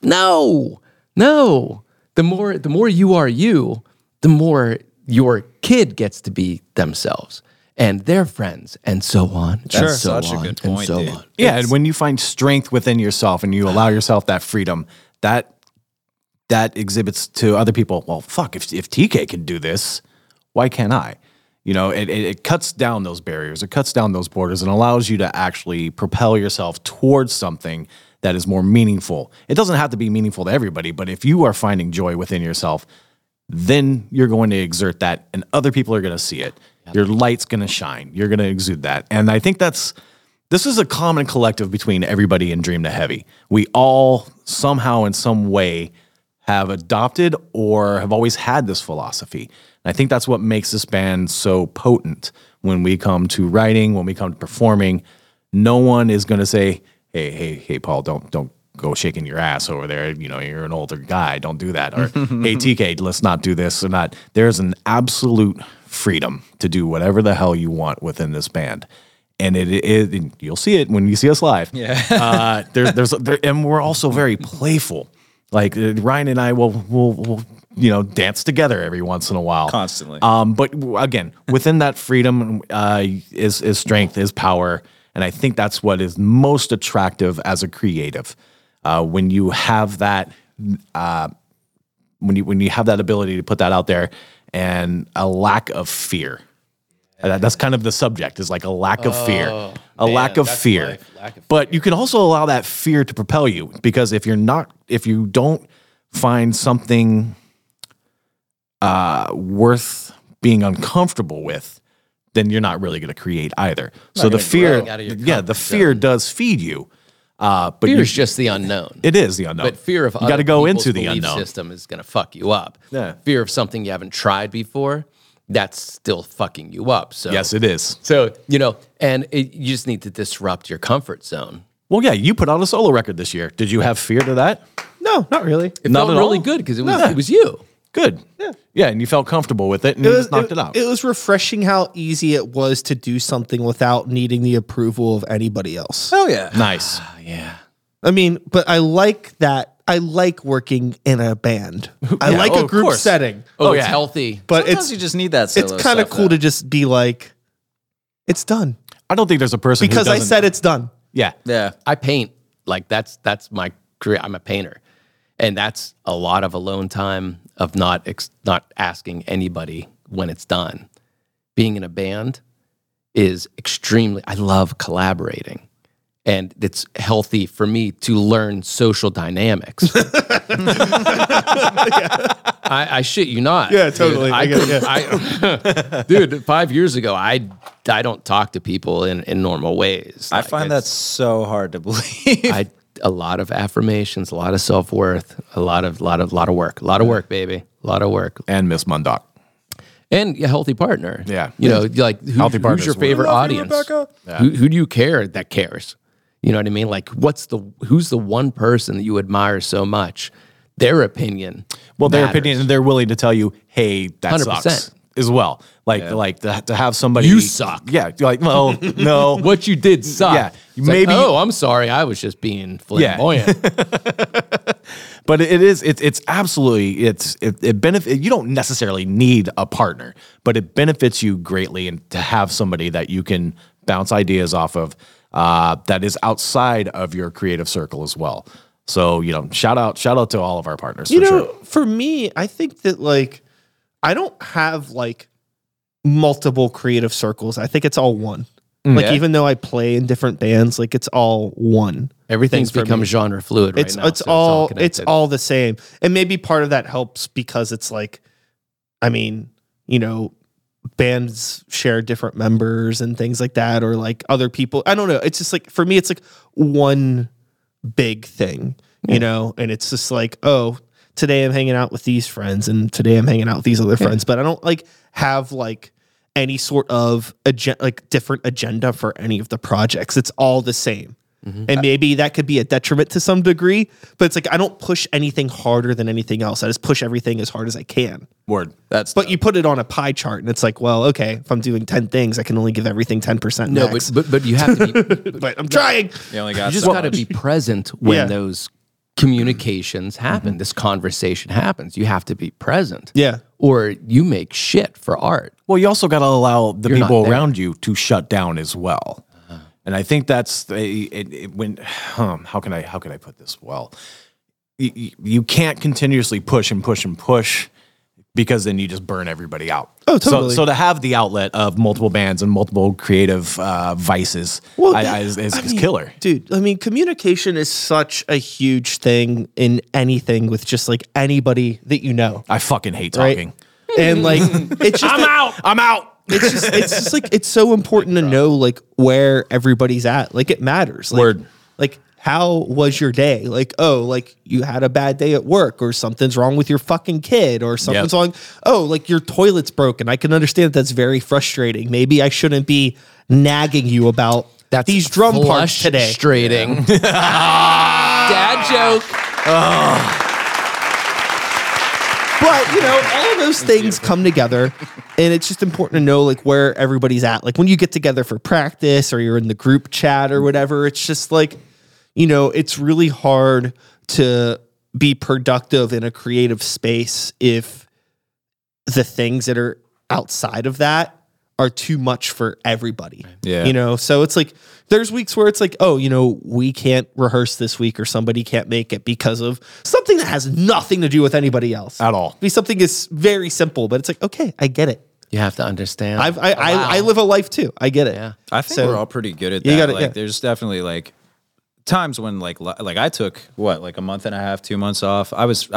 No. The more you are you, the more your kid gets to be themselves and their friends and so on. Sure. And so such on, a good point, and so on. Yeah, and when you find strength within yourself and you allow yourself that freedom, that exhibits to other people, well, fuck, if TK can do this, why can't I? You know, it cuts down those barriers, it cuts down those borders, and allows you to actually propel yourself towards something that is more meaningful. It doesn't have to be meaningful to everybody, but if you are finding joy within yourself, then you're going to exert that, and other people are going to see it. Yep. Your light's going to shine. You're going to exude that. And I think this is a common collective between everybody in Dream the Heavy. We all somehow in some way have adopted or have always had this philosophy. I think that's what makes this band so potent. When we come to writing, when we come to performing, no one is going to say, hey, Paul, don't go shaking your ass over there. You know, you're an older guy. Don't do that. Or, hey, TK, let's not do this or not. There's an absolute freedom to do whatever the hell you want within this band. And you'll see it when you see us live. Yeah. And we're also very playful. Like Ryan and I will you know, dance together every once in a while. Constantly. But again, within that freedom is strength, is power. And I think that's what is most attractive as a creative. When you have that, when you have that ability to put that out there and a lack of fear. That's kind of the subject, is like a lack of fear. But you can also allow that fear to propel you, because if you don't find something worth being uncomfortable with, then you're not really going to create either. So the fear does feed you. But fear is just the unknown. It is the unknown. But fear of you got to go into the unknown system is going to fuck you up. Yeah. Fear of something you haven't tried before, that's still fucking you up. So yes, it is. So you know, and you just need to disrupt your comfort zone. Well, yeah, you put out a solo record this year. Did you have fear to that? No, not really. It felt really good because it was you. Good. Yeah, and you felt comfortable with it, and you just knocked it out. It was refreshing how easy it was to do something without needing the approval of anybody else. Oh, yeah. Nice. Yeah. I mean, but I like that. I like working in a band. Yeah. I like a group setting. Oh, it's healthy. But sometimes you just need that solo stuff. It's kind of cool to just be like, it's done. I don't think there's a person because I said it's done. Yeah. Yeah. I paint. Like, that's my career. I'm a painter. And that's a lot of alone time of not asking anybody when it's done. Being in a band is extremely. I love collaborating, And it's healthy for me to learn social dynamics. I shit you not. Yeah, totally. Dude, 5 years ago, I don't talk to people in normal ways. I find that so hard to believe. A lot of affirmations, a lot of self-worth, a lot of work. A lot of work, baby. A lot of work. And Miss Mundock. And a healthy partner. Yeah. You know, like, who's your favorite audience? Who do you care that cares? You know what I mean? Like, who's the one person that you admire so much? Their opinion. Well, their opinion, they're willing to tell you, hey, that 100%. Sucks as well. Like, to have somebody. You suck. Yeah. Like, well, no. What you did suck. Yeah. It's maybe. Like, I'm sorry. I was just being flamboyant. Yeah. But it absolutely benefits. You don't necessarily need a partner, but it benefits you greatly, and to have somebody that you can bounce ideas off of, that is outside of your creative circle as well. So, you know, shout out to all of our partners. For me, I think that, like, I don't have, like, multiple creative circles. I think it's all one. Like, even though I play in different bands, like, it's all one. Everything's become genre fluid right now. It's all the same. And maybe part of that helps because it's like, I mean, you know, bands share different members and things like that, or like other people. I don't know. It's just like, for me, it's like one big thing, you know, and it's just like, oh, today I'm hanging out with these friends and today I'm hanging out with these other friends, but I don't, like, have, like, any sort of different agenda for any of the projects. It's all the same. Mm-hmm. And maybe that could be a detriment to some degree, but it's like, I don't push anything harder than anything else. I just push everything as hard as I can. Word. You put it on a pie chart, and it's like, well, okay, if I'm doing 10 things, I can only give everything 10%. No, max. But you have to be... but I'm trying. You just got to be present when those communications happen. Mm-hmm. This conversation happens. You have to be present. Yeah. Or you make shit for art. Well, you also got to allow the people around you to shut down as well. And I think that's how can I put this well? You can't continuously push, because then you just burn everybody out. Oh, totally. So to have the outlet of multiple bands and multiple creative vices is killer. Dude, I mean, communication is such a huge thing in anything with just, like, anybody that you know. I fucking hate talking. Right? And, like, it's just... I'm out! It's just like, it's so important to know, like, where everybody's at. Like, it matters. Like, word. Like, how was your day? Like, oh, like, you had a bad day at work, or something's wrong with your fucking kid, or something's wrong. Oh, like, your toilet's broken. I can understand that's very frustrating. Maybe I shouldn't be nagging you about these drum parts today. Frustrating. Dad joke. Oh. But, you know, all of those things come together, and it's just important to know, like, where everybody's at. Like, when you get together for practice, or you're in the group chat or whatever, it's just like, you know, it's really hard to be productive in a creative space if the things that are outside of that are too much for everybody. Yeah. You know, so it's like, there's weeks where it's like, oh, you know, we can't rehearse this week, or somebody can't make it because of something that has nothing to do with anybody else at all. Be something is very simple, but it's like, okay, I get it. You have to understand. I live a life too. I get it. Yeah. I think we're all pretty good at that. There's definitely, like, times when, like I took a month and a half, 2 months off. I was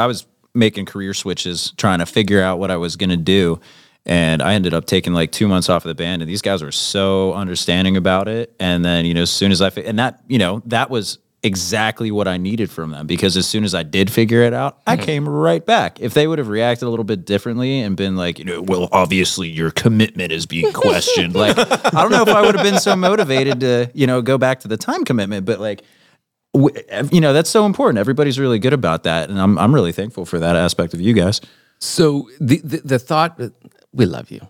making career switches, trying to figure out what I was going to do. And I ended up taking, like, 2 months off of the band, and these guys were so understanding about it. And then, you know, as soon as that was exactly what I needed from them, because as soon as I did figure it out, I came right back. If they would have reacted a little bit differently and been like, you know, well, obviously your commitment is being questioned. Like, I don't know if I would have been so motivated to, you know, go back to the time commitment, but, like, you know, that's so important. Everybody's really good about that. And I'm really thankful for that aspect of you guys. So the thought... We love you,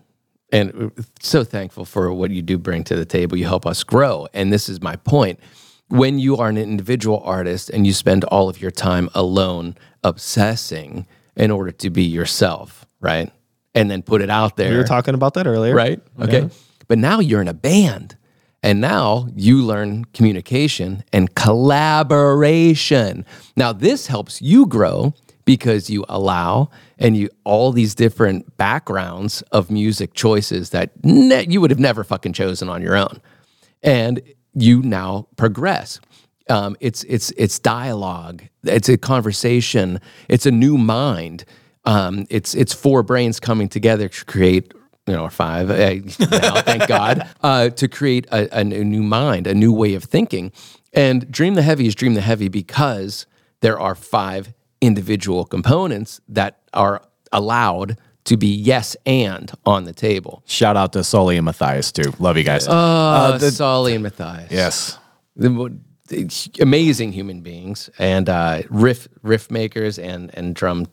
and we're so thankful for what you do bring to the table. You help us grow, and this is my point. When you are an individual artist and you spend all of your time alone obsessing in order to be yourself, right, and then put it out there. We were talking about that earlier. Right, okay. Yeah. But now you're in a band, and now you learn communication and collaboration. Now this helps you grow, because you allow all these different backgrounds of music choices that you would have never fucking chosen on your own. And you now progress. It's dialogue. It's a conversation. It's a new mind. It's four brains coming together to create, or five now, thank God, to create a new mind, a new way of thinking. And Dream the Heavy is Dream the Heavy because there are five individual components that are allowed to be yes and on the table. Shout out to Sully and Mathias, too. Love you guys. Sully and Mathias. Yes. Amazing human beings and riff makers and drum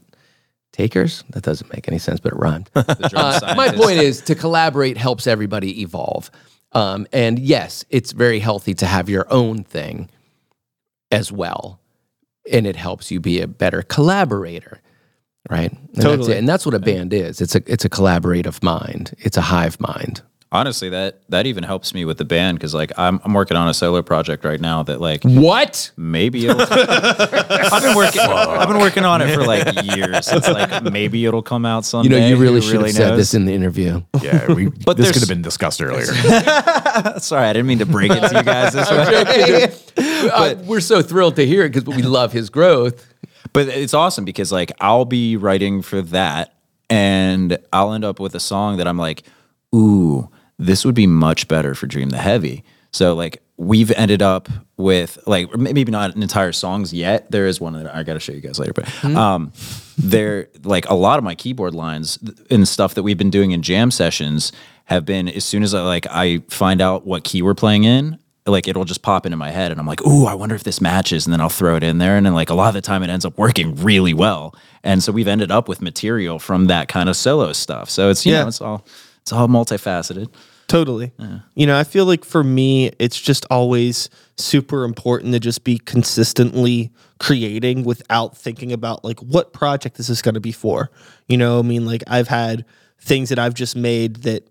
takers. That doesn't make any sense, but it rhymed. My point is to collaborate helps everybody evolve. And yes, it's very healthy to have your own thing as well. And it helps you be a better collaborator. Right. And totally. That's it. And that's what a band is. It's a collaborative mind. It's a hive mind. Honestly, that even helps me with the band because, I'm working on a solo project right now that, what? Maybe it'll... I've been working on it for, years. It's maybe it'll come out someday. You really should have said this in the interview. Yeah, but this could have been discussed earlier. Sorry, I didn't mean to break it to you guys this way. But we're so thrilled to hear it because we love his growth. But it's awesome because, I'll be writing for that, and I'll end up with a song that I'm ooh... this would be much better for Dream the Heavy. So, we've ended up with, maybe not an entire songs yet. There is one that I got to show you guys later. But a lot of my keyboard lines and stuff that we've been doing in jam sessions have been, as soon as I find out what key we're playing in, it'll just pop into my head. And I'm ooh, I wonder if this matches. And then I'll throw it in there. And then, a lot of the time it ends up working really well. And so we've ended up with material from that kind of solo stuff. So it's, it's all... it's all multifaceted. Totally. Yeah. I feel for me, it's just always super important to just be consistently creating without thinking about, what project this is going to be for. I've had things that I've just made that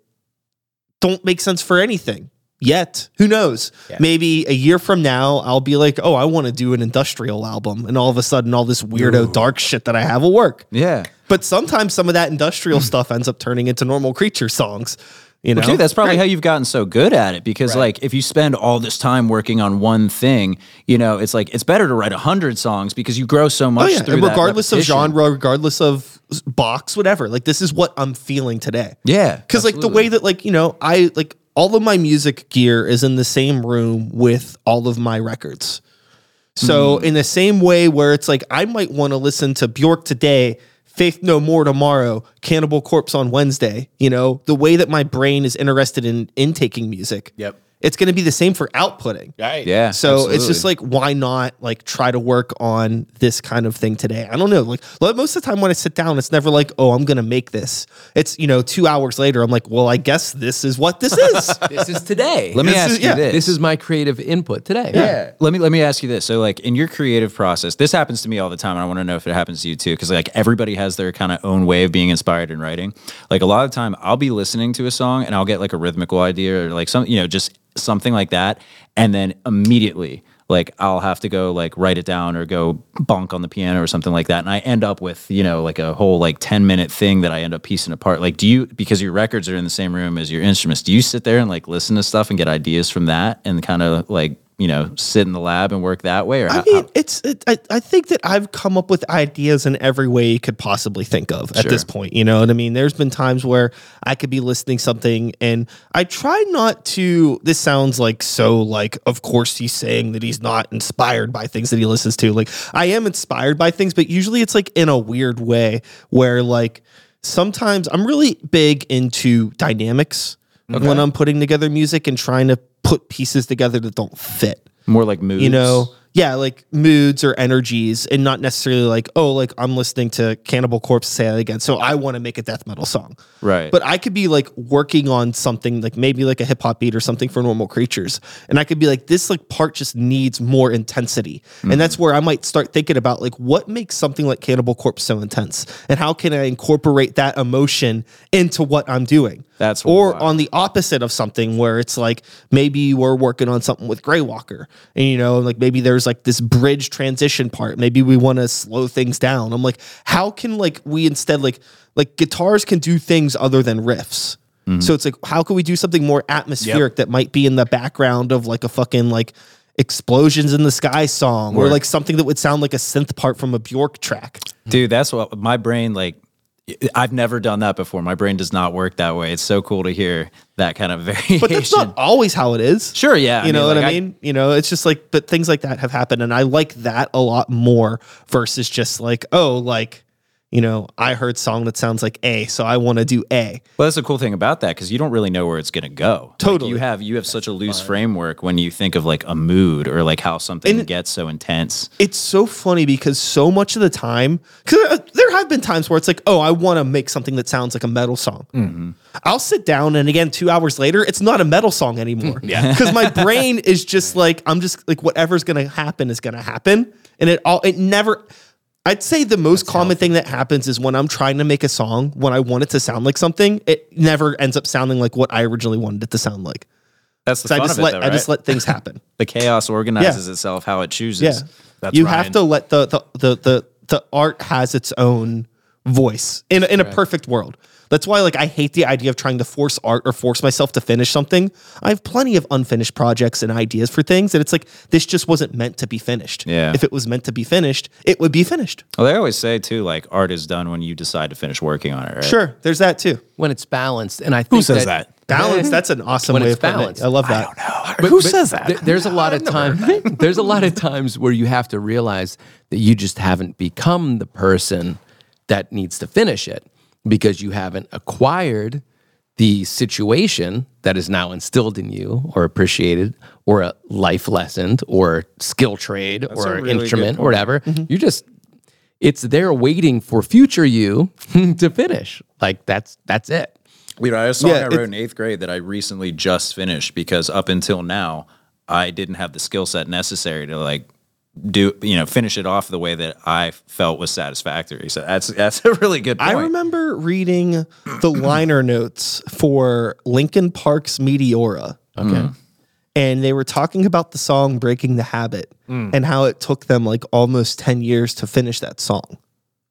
don't make sense for anything yet. Who knows? Yeah. Maybe a year from now, I'll be I want to do an industrial album. And all of a sudden, all this weirdo dark shit that I have will work. Yeah. But sometimes some of that industrial stuff ends up turning into Normal Creature songs. Well, dude, that's probably how you've gotten so good at it because, if you spend all this time working on one thing, it's it's better to write 100 songs because you grow so much through that regardless of genre, regardless of box, whatever. This is what I'm feeling today. Yeah. Because, the way that, I, all of my music gear is in the same room with all of my records. So, in the same way where it's I might want to listen to Bjork today, Faith No More tomorrow, Cannibal Corpse on Wednesday. The way that my brain is interested in intaking music, yep, it's going to be the same for outputting. Right. Yeah. So absolutely. It's just why not try to work on this kind of thing today? I don't know. Most of the time when I sit down, it's never I'm going to make this. It's 2 hours later, I'm well, I guess this is what this is. This is today. Let me ask you this. This is my creative input today. Yeah. Let me ask you this. So in your creative process, this happens to me all the time, and I want to know if it happens to you too, because everybody has their kind of own way of being inspired in writing. A lot of time, I'll be listening to a song and I'll get a rhythmical idea or some just something like that, and then immediately I'll have to go write it down or go bonk on the piano or something like that, and I end up with a whole 10-minute thing that I end up piecing apart. Do you, because your records are in the same room as your instruments, do you sit there and listen to stuff and get ideas from that and kind of sit in the lab and work that way? Or I think that I've come up with ideas in every way you could possibly think of at this point. You know what I mean? There's been times where I could be listening something and I try not to, this sounds of course he's saying that he's not inspired by things that he listens to. I am inspired by things, but usually it's in a weird way where sometimes I'm really big into dynamics when I'm putting together music and trying to put pieces together that don't fit. More moods. Moods or energies, and not necessarily I'm listening to Cannibal Corpse, say that again, so I want to make a death metal song. Right. But I could be working on something maybe a hip hop beat or something for Normal Creatures. And I could be this part just needs more intensity. Mm-hmm. And that's where I might start thinking about what makes something like Cannibal Corpse so intense, and how can I incorporate that emotion into what I'm doing. That's or on the opposite of something where it's maybe we're working on something with Greywalker, and maybe there's this bridge transition part. Maybe we want to slow things down. I'm how can we instead guitars can do things other than riffs. Mm-hmm. So it's like, how can we do something more atmospheric that might be in the background of like a fucking like Explosions in the Sky song or like something that would sound like a synth part from a Bjork track? Dude, that's what my brain, like, I've never done that before. My brain does not work that way. It's so cool to hear that kind of variation. But that's not always how it is. Sure, yeah. You know what I mean? You know, it's just like, but things like that have happened, and I like that a lot more versus just like, oh, like, you know, I heard song that sounds like A, so I want to do A. Well, that's the cool thing about that, because you don't really know where it's going to go. Totally. Like, you have such a loose framework when you think of like a mood or like how something gets so intense. It's so funny because so much of the time, because there have been times where it's like, oh, I want to make something that sounds like a metal song. Mm-hmm. I'll sit down and again, 2 hours later, it's not a metal song anymore. Yeah. Because my brain is just like, I'm just like, whatever's going to happen is going to happen. And I'd say the most common thing that happens is when I'm trying to make a song, when I want it to sound like something, it never ends up sounding like what I originally wanted it to sound like. That's the fun of it, though, right? I just let things happen. The chaos organizes itself how it chooses. Yeah. That's you have to let the art has its own voice in a perfect world. That's why, like, I hate the idea of trying to force art or force myself to finish something. I have plenty of unfinished projects and ideas for things, and it's like, this just wasn't meant to be finished. Yeah. If it was meant to be finished, it would be finished. Well, they always say, too, like, art is done when you decide to finish working on it, right? Sure, there's that, too. When it's balanced, and I think Who says that? Balance, that's an awesome way of balance. I love that. I don't know. But who says that? There's a lot of times where you have to realize that you just haven't become the person that needs to finish it, because you haven't acquired the situation that is now instilled in you or appreciated or a life lesson or skill trade or really instrument or whatever. Mm-hmm. You just, it's there waiting for future you to finish. Like that's it. You know, I have a song I wrote in 8th grade that I recently just finished because up until now, I didn't have the skill set necessary to like, finish it off the way that I felt was satisfactory. So that's a really good point. I remember reading the liner notes for Linkin Park's Meteora. Okay. Mm-hmm. And they were talking about the song Breaking the Habit and how it took them like almost 10 years to finish that song.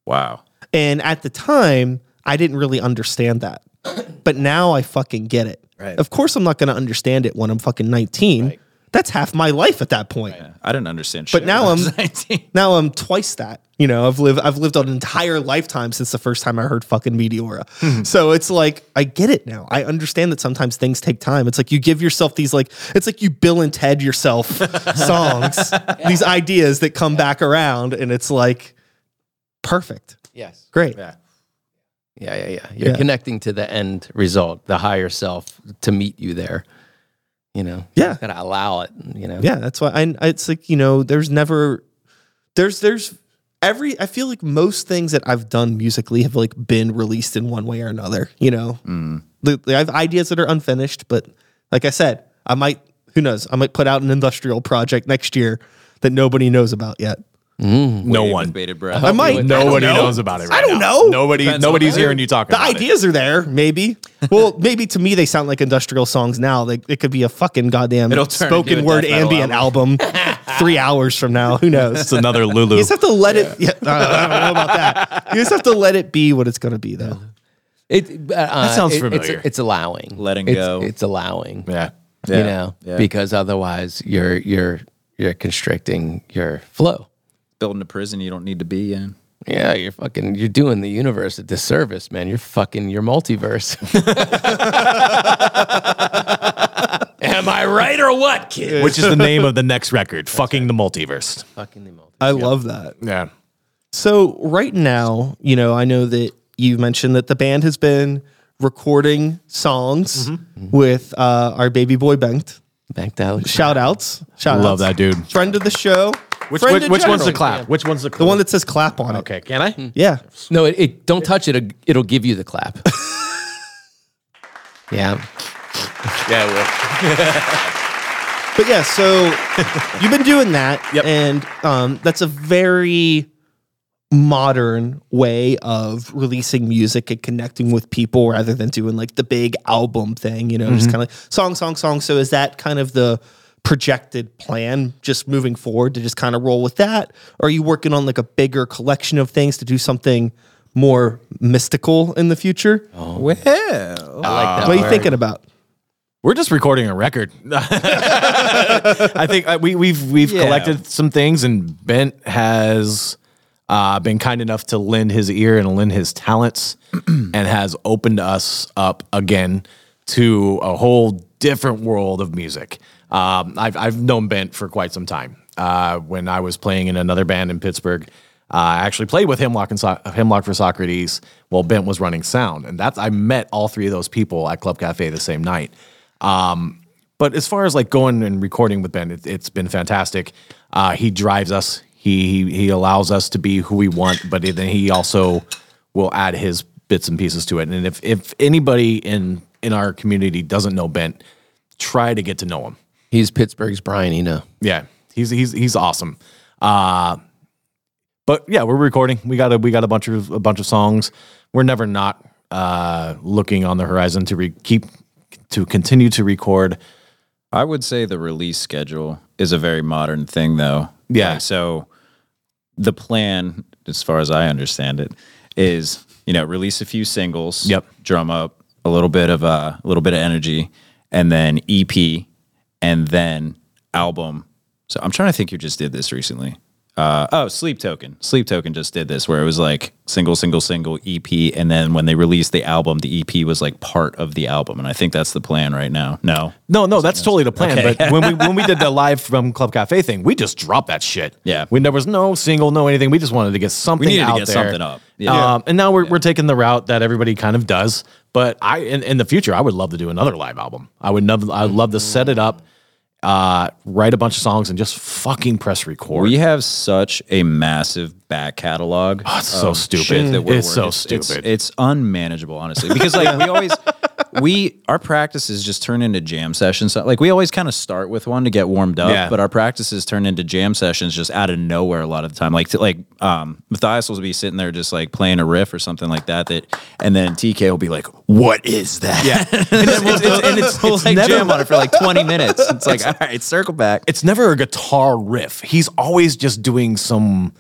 Wow. And at the time, I didn't really understand that. But now I fucking get it. Right. Of course I'm not going to understand it when I'm fucking 19. Right. That's half my life at that point. Yeah, I didn't understand shit. But now I'm 19. Now I'm twice that. You know, I've lived an entire lifetime since the first time I heard fucking Meteora. Mm-hmm. So it's like, I get it now. I understand that sometimes things take time. It's like you give yourself these like, it's like you Bill and Ted yourself songs, these ideas that come back around, and it's like perfect. Yes. Great. Yeah. Yeah. You're connecting to the end result, the higher self to meet you there. You know, yeah, gotta allow it. You know, yeah, that's why it's like, you know, I feel like most things that I've done musically have like been released in one way or another. You know, I have ideas that are unfinished, but like I said, I might put out an industrial project next year that nobody knows about yet. No one. I might. Nobody knows about it. Right, I don't know. Nobody's hearing you talking about it. The ideas are there, maybe. Well, maybe to me they sound like industrial songs now. Like, it could be a fucking goddamn spoken word ambient album 3 hours from now. Who knows? It's another Lulu. You just have to let it. Yeah, I don't know about that. You just have to let it be what it's going to be, though. That sounds familiar. It's allowing. Letting go. It's allowing. Yeah. You know, because otherwise you're constricting your flow. Building a prison you don't need to be in. Yeah, you're doing the universe a disservice, man. You're fucking your multiverse. Am I right or what, kid? Which is the name of the next record, Fucking the Multiverse. I love that. Yeah. So right now, you know, I know that you mentioned that the band has been recording songs with our baby boy Banked Alexander. Shout outs. Love that dude. Friend of the show. Which one's the clap? Yeah. Which one's the clap? The one that says clap on it. Okay, can I? Yeah. No, don't touch it. It'll give you the clap. Yeah. Yeah, it will. But yeah, so you've been doing that, and that's a very modern way of releasing music and connecting with people rather than doing like the big album thing, you know, just kind of like song. So is that kind of the projected plan just moving forward, to just kind of roll with that? Or are you working on like a bigger collection of things to do something more mystical in the future. Oh. Well, I like that. What are you thinking about? We're just recording a record. I think we've collected some things, and Bent has been kind enough to lend his ear and lend his talents, and has opened us up again to a whole different world of music. I've known Bent for quite some time. When I was playing in another band in Pittsburgh, I actually played with Hemlock for Socrates while Bent was running sound, and I met all three of those people at Club Cafe the same night. But as far as like going and recording with Bent, it's been fantastic. He drives us. He allows us to be who we want, but then he also will add his bits and pieces to it. And if anybody in our community doesn't know Bent, try to get to know him. He's Pittsburgh's Brian Eno. Yeah. He's awesome, but yeah, we're recording. We got a bunch of songs. We're never not looking on the horizon to continue to record. I would say the release schedule is a very modern thing, though. Yeah. Like, so the plan, as far as I understand it, is release a few singles. Yep. Drum up a little bit of energy, and then EP, and then album. So I'm trying to think who just did this recently. Sleep Token. Sleep Token just did this, where it was like single, single, single, EP, and then when they released the album, the EP was like part of the album, and I think that's the plan right now. No, that's totally the plan. Okay. But when we did the live from Club Cafe thing, we just dropped that shit. Yeah, there was no single, no anything. We just wanted to get something. We needed out to get there. Something up. Yeah. And now we're taking the route that everybody kind of does. But in the future, I would love to do another live album. I'd love to set it up. Write a bunch of songs and just fucking press record. We have such a massive back catalog. Oh, it's so stupid. It's unmanageable, honestly. Because like our practices just turn into jam sessions. Like we always kind of start with one to get warmed up, but our practices turn into jam sessions just out of nowhere a lot of the time. Like Mathias will be sitting there just like playing a riff or something like that, and then TK will be like, "What is that?" Yeah, and it's never jam on it for like 20 minutes. It's like. All right, circle back. It's never a guitar riff. He's always just doing some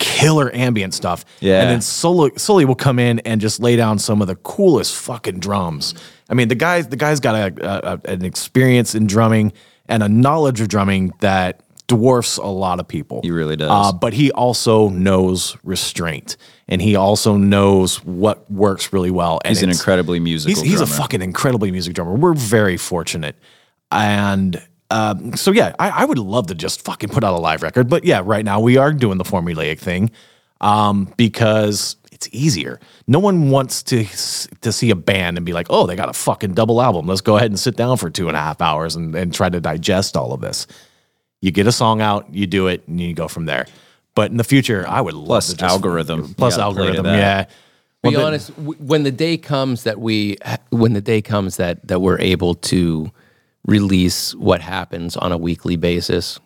killer ambient stuff. Yeah. And then Sully will come in and just lay down some of the coolest fucking drums. I mean, the guy's got an experience in drumming and a knowledge of drumming that dwarfs a lot of people. He really does. But he also knows restraint, and he also knows what works really well. And he's an incredibly musical drummer. He's a fucking incredibly music drummer. We're very fortunate. And so, yeah, I would love to just fucking put out a live record. But, yeah, right now we are doing the formulaic thing because it's easier. No one wants to see a band and be like, oh, they got a fucking double album. Let's go ahead and sit down for 2.5 hours and try to digest all of this. You get a song out, you do it, and you go from there. But in the future, I would love to just... Plus algorithm. Be honest, when the day comes that we're able to... release what happens on a weekly basis.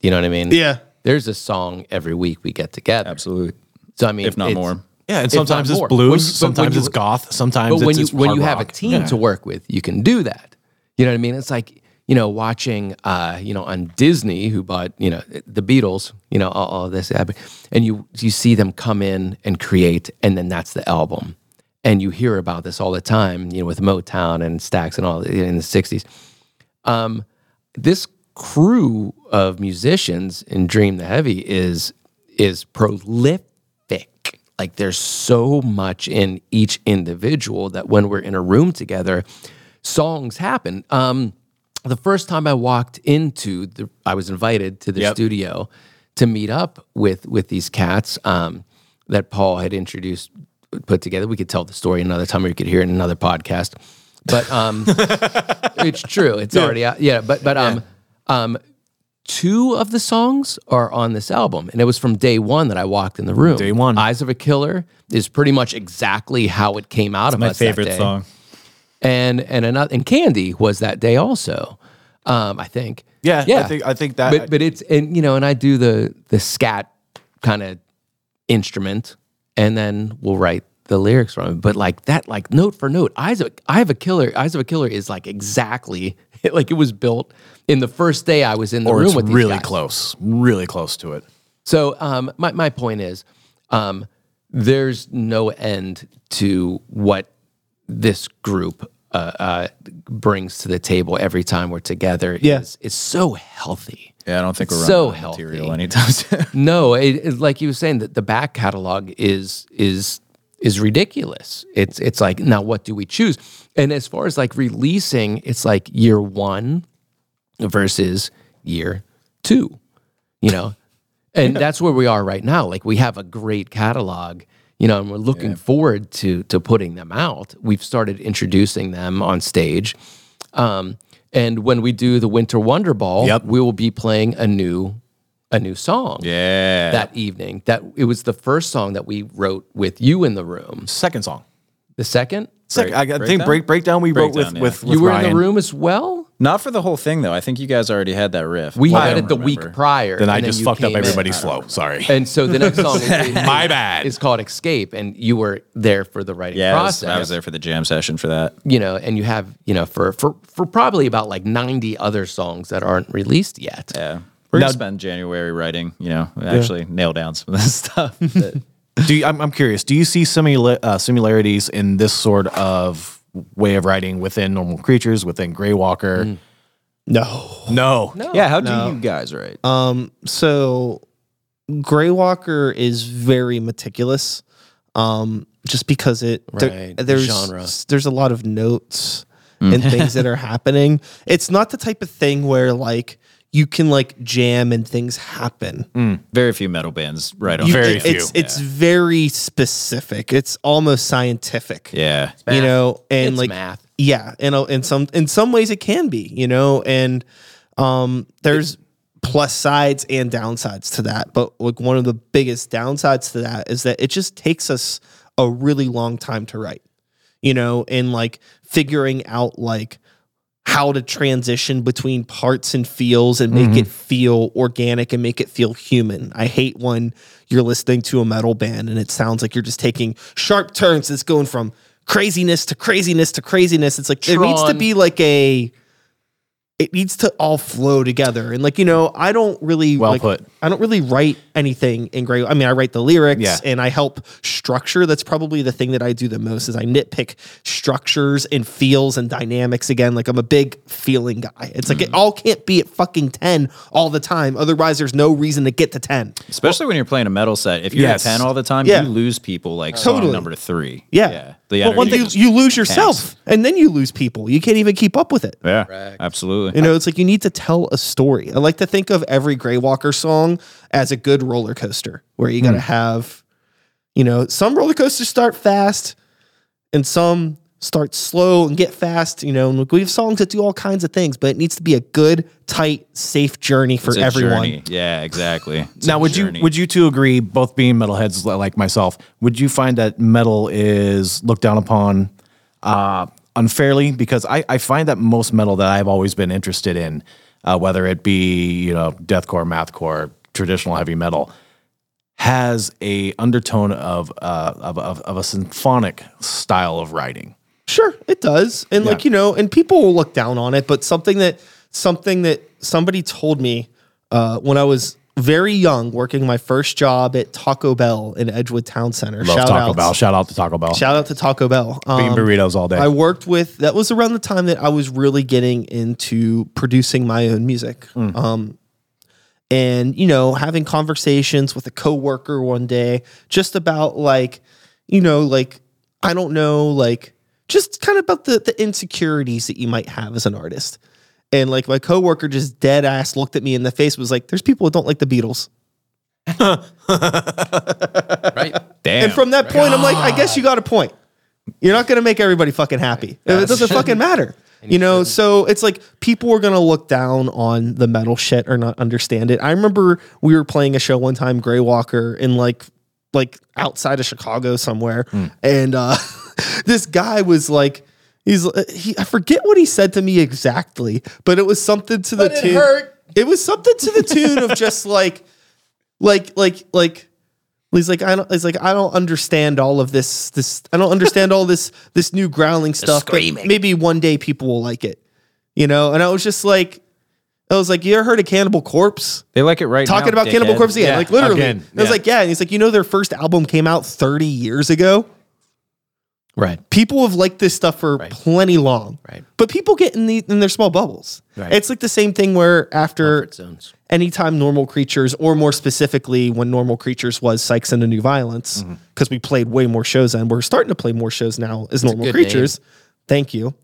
You know what I mean? Yeah. There's a song every week we get together. Absolutely. So I mean, if not more. Yeah, and sometimes it's blues, sometimes it's goth, sometimes it's hard rock. But when you have a team to work with, you can do that. You know what I mean? It's like, watching, on Disney, who bought, the Beatles, all this happened, and you see them come in and create, and then that's the album. And you hear about this all the time, with Motown and Stax and all in the 60s. This crew of musicians in Dream the Heavy is prolific. Like there's so much in each individual that when we're in a room together, songs happen. The first time I walked I was invited to the studio to meet up with these cats that Paul had introduced, put together. We could tell the story another time, or you could hear it in another podcast. But it's true. It's already out. Yeah. But two of the songs are on this album, and it was from day one that I walked in the room. Day one, "Eyes of a Killer" is pretty much exactly how it came out of us. My favorite song. And "Candy" was that day also. I think. Yeah. I think that. But it's and I do the scat kind of instrument, and then we'll write the lyrics from it, but like note for note, "Eyes of a Killer" is like exactly like it was built in the first day I was in the room with these guys. Really close to it. So my point is, there's no end to what this group brings to the table every time we're together. Yeah. It's so healthy. Yeah, I don't think we're running out of material anytime soon. No, it, like you were saying, that the back catalog is ridiculous. It's like, now what do we choose? And as far as like releasing, it's like year one versus year two, you know? And that's where we are right now. Like, we have a great catalog, you know, and we're looking forward to putting them out. We've started introducing them on stage. And when we do the Winter Wonder Ball, we will be playing a new song that evening. That it was the first song that we wrote with you in the room. Second song. The second? Second. Breakdown we wrote with you were Ryan. In the room as well? Not for the whole thing, though. I think you guys already had that riff. We had it the week prior. Then I just fucked up everybody's flow. Sorry. And so the next song is called Escape, and you were there for the writing process. I was there for the jam session for that. You know, and you have, you know, for probably about like 90 other songs that aren't released yet. Yeah. We're going to spend January writing, you know, actually nail down some of this stuff. I'm curious, do you see similarities in this sort of way of writing within Normal Creatures, within Greywalker? No. Yeah, how do you guys write? So Greywalker is very meticulous, just because there's a lot of notes and things that are happening. It's not the type of thing where like you can like jam and things happen. Very few metal bands right on. It's very specific. It's almost scientific. Yeah. You know, and it's like math. Yeah. And in some ways it can be, you know, and there's plus sides and downsides to that. But like one of the biggest downsides to that is that it just takes us a really long time to write, you know, and like figuring out like how to transition between parts and feels and make it feel organic and make it feel human. I hate when you're listening to a metal band and it sounds like you're just taking sharp turns. It's going from craziness to craziness to craziness. It's like Tron. It needs to be like it needs to all flow together. And like, you know, I don't really write anything in Grey. I mean, I write the lyrics and I help structure. That's probably the thing that I do the most is I nitpick structures and feels and dynamics again. Like I'm a big feeling guy. It's like, it all can't be at fucking 10 all the time. Otherwise there's no reason to get to 10. Especially when you're playing a metal set. If you're at 10 all the time, you lose people like song number 3. Yeah. Well, when you lose yourself and then you lose people. You can't even keep up with it. Yeah, correct. Absolutely. You know, it's like you need to tell a story. I like to think of every Greywalker song as a good roller coaster where you got to have, you know, some roller coasters start fast and some start slow and get fast, you know, and we have songs that do all kinds of things, but it needs to be a good, tight, safe journey for everyone. Journey. Yeah, exactly. Now, would you two agree, both being metalheads like myself, would you find that metal is looked down upon unfairly, because I find that most metal that I've always been interested in, whether it be, you know, deathcore, mathcore, traditional heavy metal, has a undertone of a symphonic style of writing. Sure, it does, and like, you know, and people will look down on it. But something that somebody told me when I was very young, working my first job at Taco Bell in Edgewood Town Center. Shout out to Taco Bell. Bean burritos all day. That was around the time that I was really getting into producing my own music. And, you know, having conversations with a coworker one day just about like, you know, like, I don't know, like just kind of about the insecurities that you might have as an artist. And like my coworker just dead ass looked at me in the face and was like, there's people who don't like the Beatles. Right. Damn. And from that point, I'm like, I guess you got a point. You're not going to make everybody fucking happy. It doesn't fucking matter. You know, so it's like people are going to look down on the metal shit or not understand it. I remember we were playing a show one time, Greywalker, in like outside of Chicago somewhere. And this guy was like, I forget what he said to me exactly, but it was something to the tune. It was something to the tune of just like I don't understand all of this. I don't understand all this new growling stuff. But maybe one day people will like it, you know. And I was just like, I was like, you ever heard of Cannibal Corpse? They like it right now. Talking about Cannibal Corpse again. Yeah, like literally. Again, yeah. I was like, yeah. And he's like, you know, their first album came out 30 years ago. Right. People have liked this stuff for plenty long. Right. But people get in their small bubbles. Right. It's like the same thing where after anytime Normal Creatures, or more specifically when Normal Creatures was Sykes and the New Violence, because we played way more shows and we're starting to play more shows now as Normal Creatures. Name. Thank you.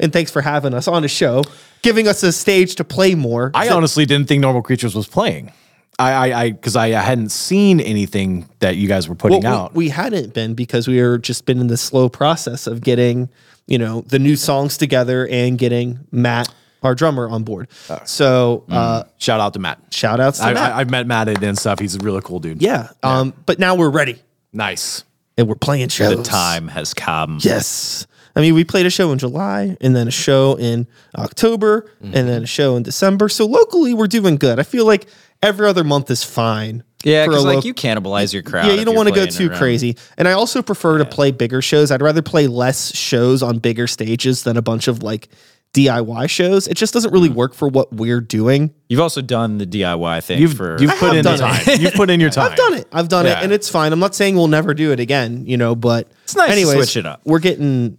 And thanks for having us on the show, giving us a stage to play more. I honestly didn't think Normal Creatures was playing. Because I hadn't seen anything that you guys were putting out. We hadn't been, because we were just been in the slow process of getting, you know, the new songs together and getting Matt, our drummer, on board. Shout out to Matt. Shout outs to Matt. I've met Matt and stuff. He's a really cool dude. Yeah. But now we're ready. Nice. And we're playing shows. The time has come. Yes. I mean, we played a show in July, and then a show in October, and then a show in December. So locally, we're doing good. I feel like every other month is fine. Yeah, because you cannibalize your crowd. Yeah, you don't want to go too crazy. And I also prefer to play bigger shows. I'd rather play less shows on bigger stages than a bunch of like DIY shows. It just doesn't really work for what we're doing. You've also done the DIY thing. You've put in your time. I've done it. I've done it, and it's fine. I'm not saying we'll never do it again, you know, but it's nice to switch it up. We're getting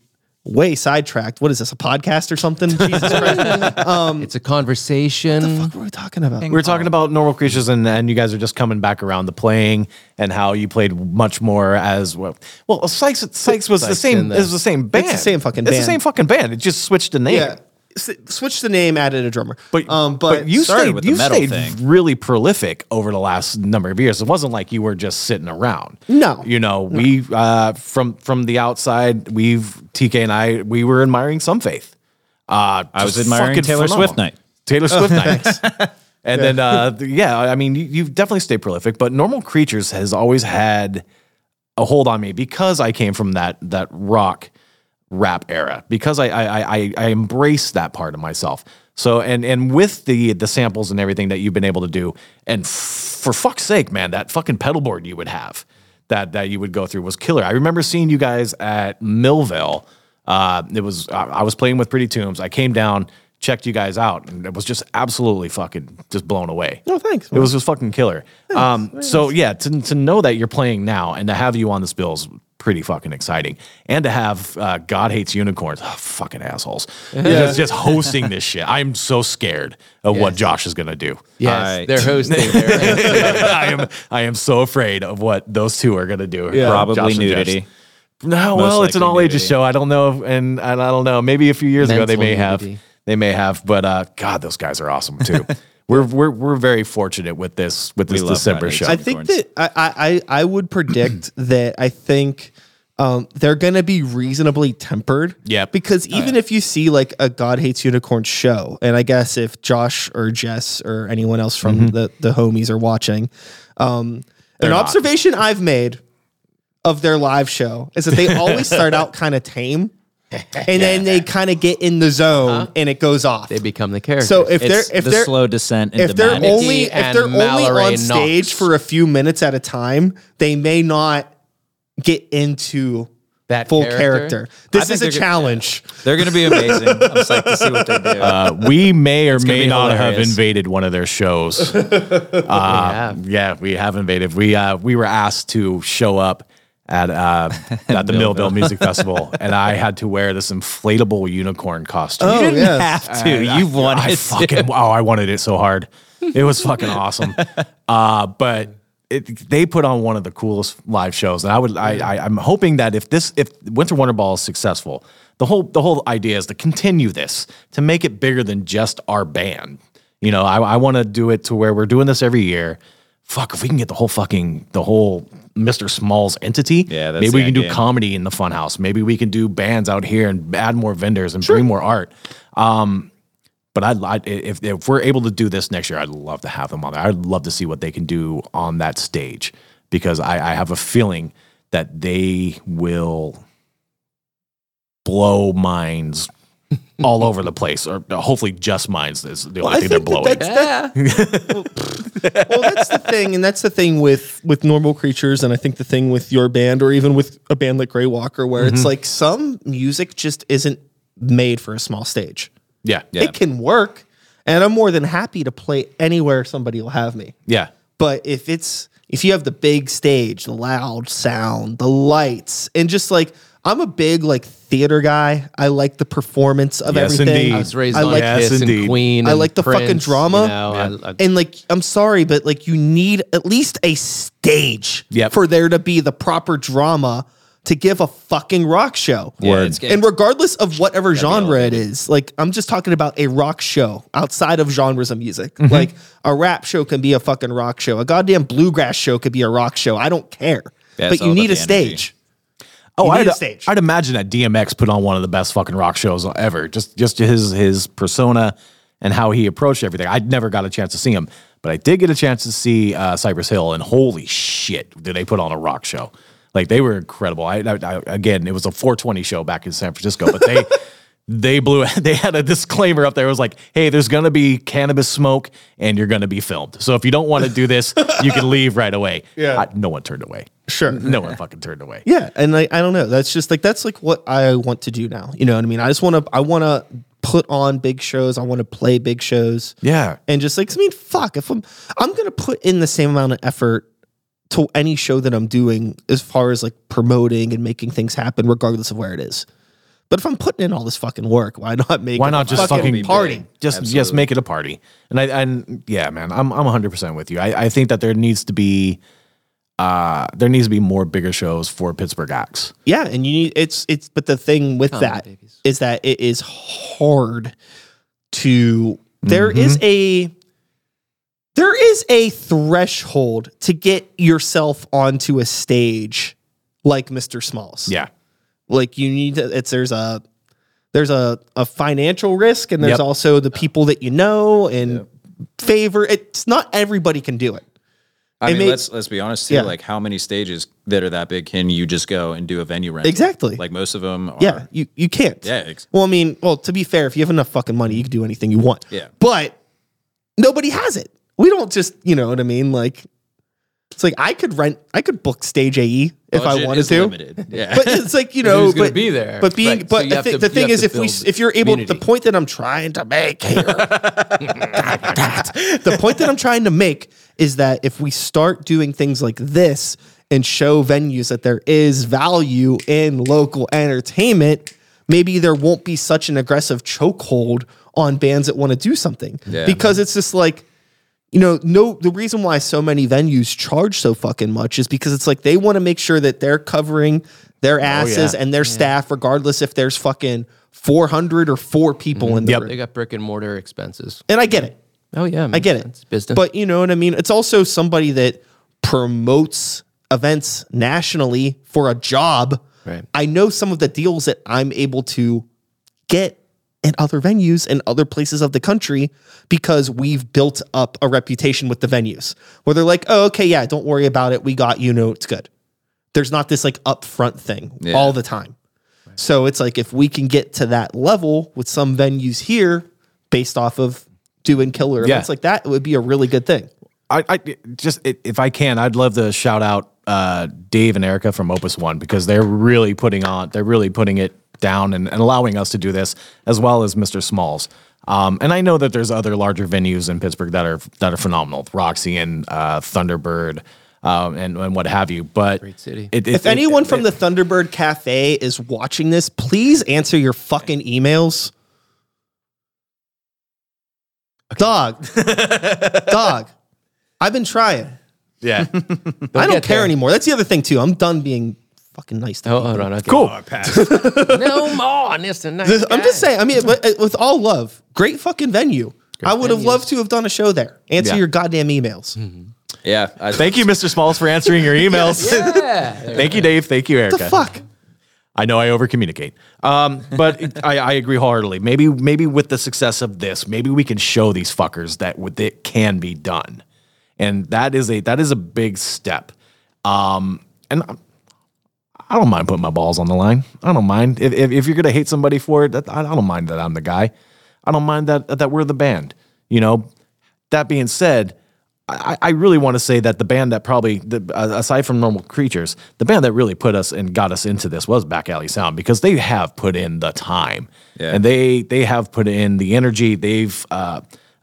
way sidetracked. What is this, a podcast or something? Jesus Christ. It's a conversation. What the fuck were we talking about? We were talking about Normal Creatures, and you guys are just coming back around the playing and how you played much more as well. Well, Sykes was the same. It was the same band. It's the same fucking band. It just switched the name. Yeah. Switched the name, added a drummer. But you started with the metal thing. Really prolific over the last number of years. It wasn't like you were just sitting around. No, you know, we from the outside, TK and I were admiring some faith. I was admiring Taylor Swift nights, and then I mean, you've definitely stayed prolific. But Normal Creatures has always had a hold on me because I came from that rock rap era, because I embrace that part of myself. So and with the samples and everything that you've been able to do, and for fuck's sake, man, that fucking pedal board you would have that you would go through was killer. I remember seeing you guys at Millville. I was playing with Pretty Tombs. I came down, checked you guys out, and it was just absolutely fucking just blown away. No, thanks. Man. It was just fucking killer. Thanks, so yeah, to know that you're playing now and to have you on this bill is pretty fucking exciting. And to have God Hates Unicorns, fucking assholes, just hosting this shit. I'm so scared of what Josh is going to do. Yes, they're hosting. I am so afraid of what those two are going to do. Yeah. Probably Josh nudity. Josh. No, well, it's an all ages show. I don't know. And I don't know. Maybe a few years ago they may nudity. Have. They may have, but God, those guys are awesome too. We're very fortunate with this December show. I think that I would predict that I think they're going to be reasonably tempered. Yeah, because even if you see like a God Hates Unicorns show, and I guess if Josh or Jess or anyone else from the homies are watching, observation I've made of their live show is that they always start out kind of tame. And then they kind of get in the zone and it goes off. They become the character. So if they're slow descent, into if they're only on stage for a few minutes at a time, they may not get into that full character. This is a challenge. They're going to be amazing. I'm psyched to see what they do. We may or may not have invaded one of their shows. We have invaded. We were asked to show up at the Millville Music Festival, and I had to wear this inflatable unicorn costume. Oh, you didn't have to. You wanted it. I wanted it so hard. It was fucking awesome. But they put on one of the coolest live shows, and I'm hoping that if Winter Wonder Ball is successful, the whole idea is to continue this, to make it bigger than just our band. You know, I want to do it to where we're doing this every year. Fuck, if we can get the whole Mr. Smalls entity, maybe we can do comedy in the funhouse. Maybe we can do bands out here and add more vendors and bring more art. But if we're able to do this next year, I'd love to have them on there. I'd love to see what they can do on that stage, because I have a feeling that they will blow minds all over the place, or hopefully just minds is the only thing they're blowing. That's the thing, and that's the thing with Normal Creatures, and I think the thing with your band, or even with a band like Greywalker, where it's like some music just isn't made for a small stage. Yeah. It can work, And I'm more than happy to play anywhere somebody will have me. Yeah. But if you have the big stage, the loud sound, the lights, and just like, I'm a big like theater guy. I like the performance of everything. Indeed. I was raised on Kiss and Queen. I like the Prince, fucking drama. You know, and like, I'm sorry, but like, you need at least a stage for there to be the proper drama to give a fucking rock show. Yeah, and regardless of whatever genre it is, like, I'm just talking about a rock show outside of genres of music. Mm-hmm. Like, a rap show can be a fucking rock show. A goddamn bluegrass show could be a rock show. I don't care. Yeah, but you need a stage. Oh, I'd imagine that DMX put on one of the best fucking rock shows ever. Just his persona and how he approached everything. I'd never got a chance to see him, but I did get a chance to see Cypress Hill, and holy shit, did they put on a rock show. Like, they were incredible. I again, it was a 420 show back in San Francisco, but they they had a disclaimer up there. It was like, hey, there's going to be cannabis smoke and you're going to be filmed. So if you don't want to do this, you can leave right away. Yeah. No one turned away. Sure. No one fucking turned away. Yeah. And I don't know. That's just like, that's like what I want to do now. You know what I mean? I want to put on big shows. I want to play big shows. Yeah. And just like, I mean, fuck, if I'm going to put in the same amount of effort to any show that I'm doing as far as like promoting and making things happen, regardless of where it is. But if I'm putting in all this fucking work, why not just fucking party? Just make it a party. And yeah, man, I'm 100% with you. I think that there needs to be more bigger shows for Pittsburgh acts. Yeah, and you need but the thing with that is that it is hard to there is a threshold to get yourself onto a stage like Mr. Smalls. Yeah. Like, you need to, there's a financial risk, and there's also the people that you know and favor. It's not everybody can do it. I mean, let's be honest here. Yeah. Like, how many stages that are that big can you just go and do a venue rent? Exactly. Like, most of them are. Yeah, you can't. Yeah. Well, to be fair, if you have enough fucking money, you can do anything you want. Yeah. But nobody has it. We don't just, you know what I mean? Like, it's like, I could book stage AE if I wanted to. Limited. Yeah. But it's like, you know, but be there. But being, right. But so the thing is, if you're able, the point that I'm trying to make here, the point that I'm trying to make is that if we start doing things like this and show venues that there is value in local entertainment, maybe there won't be such an aggressive chokehold on bands that want to do something. Yeah, because it's just like, you know, the reason why so many venues charge so fucking much is because it's like they want to make sure that they're covering their asses and their staff, regardless if there's fucking 400 or 4 people in the room. They got brick and mortar expenses. And I get it. Oh, yeah. I get it. Business. But you know what I mean? It's also somebody that promotes events nationally for a job. Right. I know some of the deals that I'm able to get in other venues and other places of the country because we've built up a reputation with the venues where they're like, oh, okay, yeah, don't worry about it. We got, you know, it's good. There's not this like upfront thing all the time. Right. So it's like, if we can get to that level with some venues here based off of doing killer events like that, it would be a really good thing. If I can, I'd love to shout out Dave and Erica from Opus One, because they're really putting it down and allowing us to do this, as well as Mr. Smalls. And I know that there's other larger venues in Pittsburgh that are phenomenal, Roxy and Thunderbird and what have you. But great city. If anyone from the Thunderbird Cafe is watching this, please answer your fucking emails. Okay. Dog. I've been trying. Yeah. I don't care anymore. That's the other thing too. I'm done being fucking nice to people. Hold on. Cool. No more. Nice. I'm just saying, I mean, with all love, great fucking venue. Great I would venues. Have loved to have done a show there. Answer your goddamn emails. Mm-hmm. Yeah. Thank you, Mr. Smalls, for answering your emails. Thank you, Dave. Thank you, Erica. What the fuck? I know I over-communicate, but I agree wholeheartedly. Maybe with the success of this, maybe we can show these fuckers that it can be done. And that is a big step. And I don't mind putting my balls on the line. I don't mind. If you're going to hate somebody for it, I don't mind that I'm the guy. I don't mind that we're the band. You know, that being said, I really want to say that the band that probably, aside from Normal Creatures, the band that really put us and got us into this was Back Alley Sound, because they have put in the time and they have put in the energy. They've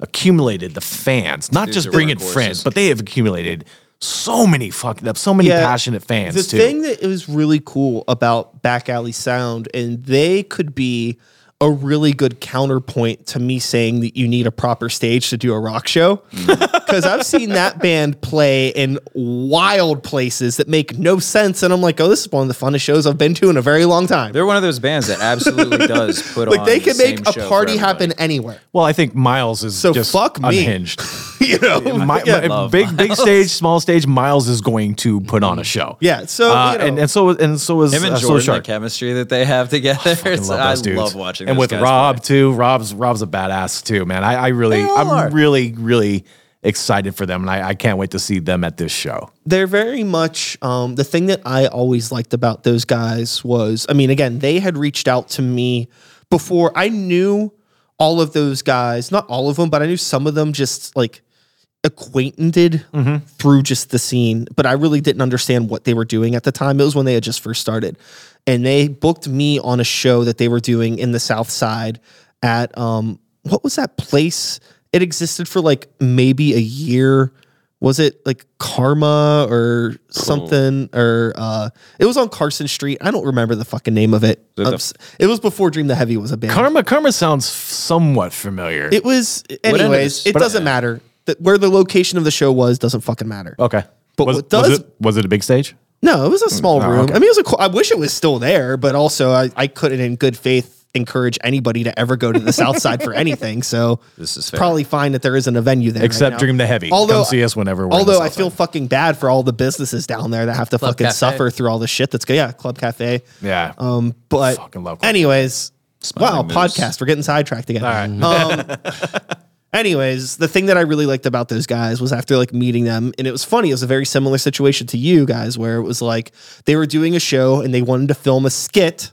accumulated the fans, not just bringing friends, but they have accumulated so many fucking up, so many passionate fans. The thing that was really cool about Back Alley Sound, and they could be a really good counterpoint to me saying that you need a proper stage to do a rock show. Because I've seen that band play in wild places that make no sense. And I'm like, oh, this is one of the funnest shows I've been to in a very long time. They're one of those bands that absolutely does put on the same show. Like, they can make a party happen anywhere. Well, I think Miles is just unhinged. You know, big stage, small stage, Miles is going to put on a show. Yeah. So, you know, and so is him and Jordan, the chemistry that they have together. I love watching. And with Rob too, Rob's a badass too, man. I'm really excited for them, and I can't wait to see them at this show. They're very much the thing that I always liked about those guys was, I mean, again, they had reached out to me before. I knew all of those guys, not all of them, but I knew some of them just like acquainted through just the scene, but I really didn't understand what they were doing at the time. It was when they had just first started, and they booked me on a show that they were doing in the South Side at, what was that place? It existed for like maybe a year. Was it like Karma or something? Or it was on Carson Street. I don't remember the fucking name of it. It was before Dream the Heavy was a band. Karma sounds somewhat familiar. It was, anyways. It doesn't matter. Where the location of the show was doesn't fucking matter. Okay. But was it a big stage? No, it was a small room. Okay. I mean, I wish it was still there, but also I couldn't in good faith encourage anybody to ever go to the South Side for anything. So this is probably fine that there isn't a venue there. Except right Dream the Heavy. Come see us whenever we're Although I feel fucking bad for all the businesses down there that have to suffer through all the shit that's good. Yeah, Club Cafe. Yeah. But fucking love Club anyways, Smiling wow, moves. Podcast. We're getting sidetracked again. All right. Anyways, the thing that I really liked about those guys was after like meeting them, and it was funny, it was a very similar situation to you guys where it was like they were doing a show and they wanted to film a skit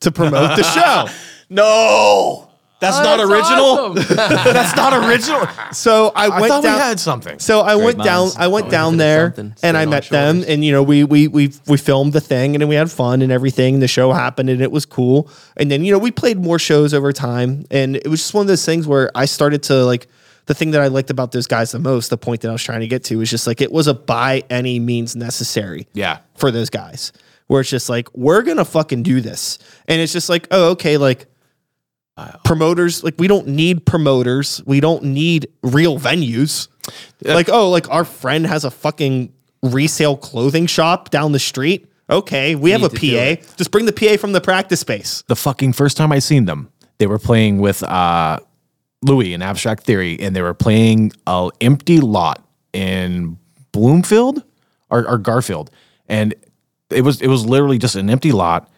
to promote the show. No! That's not original. Awesome. That's not original. So I went down there and I met them and you know we filmed the thing and then we had fun and everything. The show happened and it was cool. And then you know we played more shows over time, and it was just one of those things where I started to like the thing that I liked about those guys the most, the point that I was trying to get to, was just like it was a by any means necessary for those guys. Where it's just like we're gonna fucking do this. And it's just like, oh, okay, like promoters, like we don't need promoters, we don't need real venues. Like, oh, like our friend has a fucking resale clothing shop down the street. Okay, we have a PA, just bring the PA from the practice space. The fucking first time I seen them, they were playing with Louis and Abstract Theory, and they were playing an empty lot in Bloomfield or Garfield, and it was literally just an empty lot,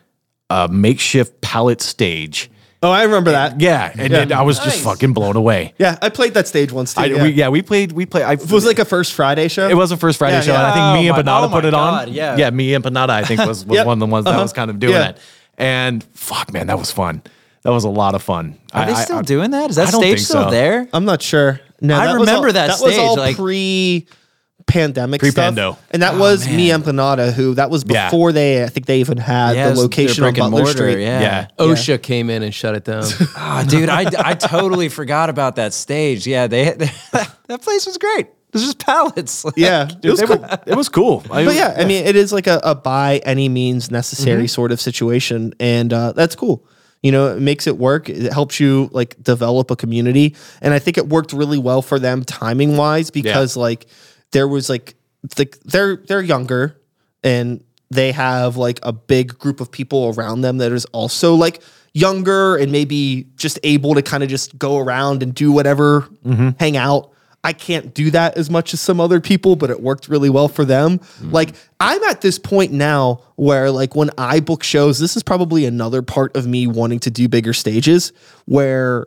a makeshift pallet stage. Oh, I remember that. Yeah, and I was just fucking blown away. Yeah, I played that stage once too. We played. It was like a first Friday show. It was a first Friday show, and I think me and Panada put it on. Yeah, me and Panada, I think was one of the ones that was kind of doing it. And fuck, man, that was fun. That was a lot of fun. Are they still doing that? Is that stage still there? I'm not sure. No, I remember that stage. That was all like, pre-pandemic stuff. And that was me and Panada, before they, I think they even had the location on Butler Street. Yeah. OSHA came in and shut it down. Oh, dude, I totally forgot about that stage. Yeah, they that place was great. It was just pallets. Like, yeah, it was cool. I mean, it is like a by any means necessary sort of situation, and that's cool. You know, it makes it work. It helps you like develop a community, and I think it worked really well for them timing wise because like. There was like they're younger and they have like a big group of people around them that is also like younger and maybe just able to kind of just go around and do whatever, hang out. I can't do that as much as some other people, but it worked really well for them. Like I'm at this point now where like when I book shows, this is probably another part of me wanting to do bigger stages where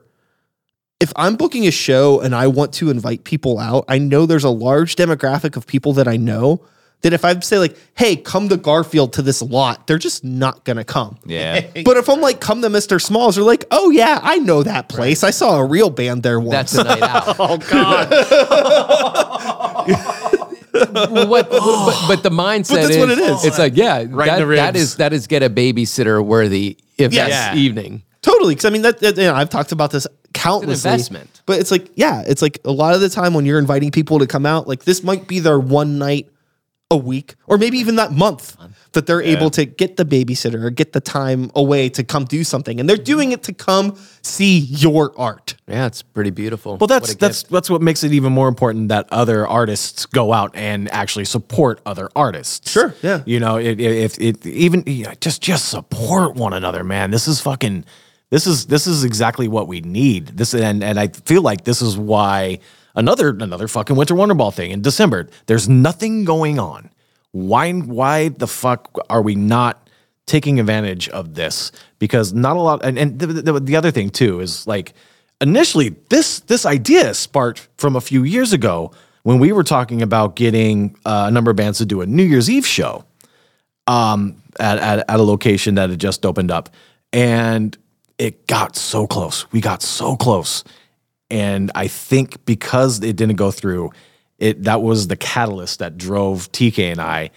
if I'm booking a show and I want to invite people out, I know there's a large demographic of people that I know that if I say like, hey, come to Garfield to this lot, they're just not going to come. Yeah. But if I'm like, come to Mr. Smalls, they're like, oh yeah, I know that place. Right. I saw a real band there once. That's a night out. Oh God. But the mindset that's what it is. It's like, yeah, right that is get a babysitter worthy if that's evening. Totally. Because I mean, I've talked about this countlessly. It's an investment. But it's like, yeah, it's like a lot of the time when you're inviting people to come out, like this might be their one night a week or maybe even that month that they're able to get the babysitter or get the time away to come do something. And they're doing it to come see your art. Yeah, it's pretty beautiful. Well, that's what makes it even more important that other artists go out and actually support other artists. Sure, yeah. You know, just support one another, man. This is fucking... This is exactly what we need. And I feel like this is why another fucking Winter Wonder Ball thing in December. There's nothing going on. Why the fuck are we not taking advantage of this? Because not a lot. And the other thing too is like initially this idea sparked from a few years ago when we were talking about getting a number of bands to do a New Year's Eve show at a location that had just opened up and. It got so close. We got so close. And I think because it didn't go through, that was the catalyst that drove TK and I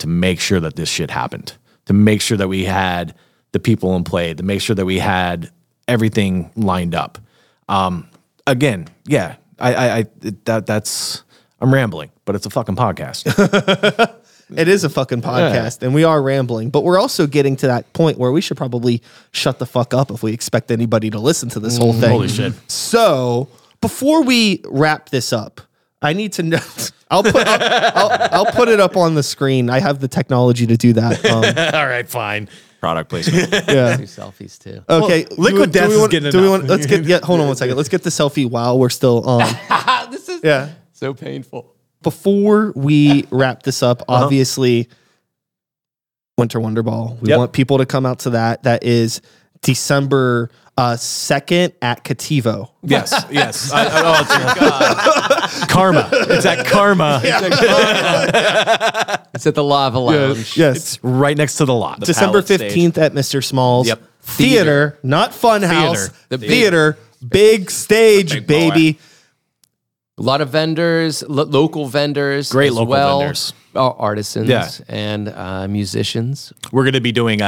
to make sure that this shit happened, to make sure that we had the people in play, to make sure that we had everything lined up. Again, yeah, I'm rambling, but it's a fucking podcast. It is a fucking podcast, and we are rambling, but we're also getting to that point where we should probably shut the fuck up if we expect anybody to listen to this whole thing. Holy shit. So before we wrap this up, I need to know. I'll put it up on the screen. I have the technology to do that. All right, fine. Product placement. Yeah. Do selfies too. Okay. Well, Liquid Death is getting enough. Let's get. Yeah. Hold on one second. Let's get the selfie while we're still on. This is so painful. Before we wrap this up, obviously, Winter Wonder Ball. We want people to come out to that. That is December 2nd at Cativo. Yes, yes. It's God. Karma. It's at Karma. Yeah. It's at Karma. It's at the Lava Lounge. Yes. It's right next to the lot. December 15th at Mr. Smalls Theater. Not Funhouse. The theater. Big stage, big baby. Boy. A lot of vendors, local vendors, great local vendors, artisans, and musicians. We're going to be doing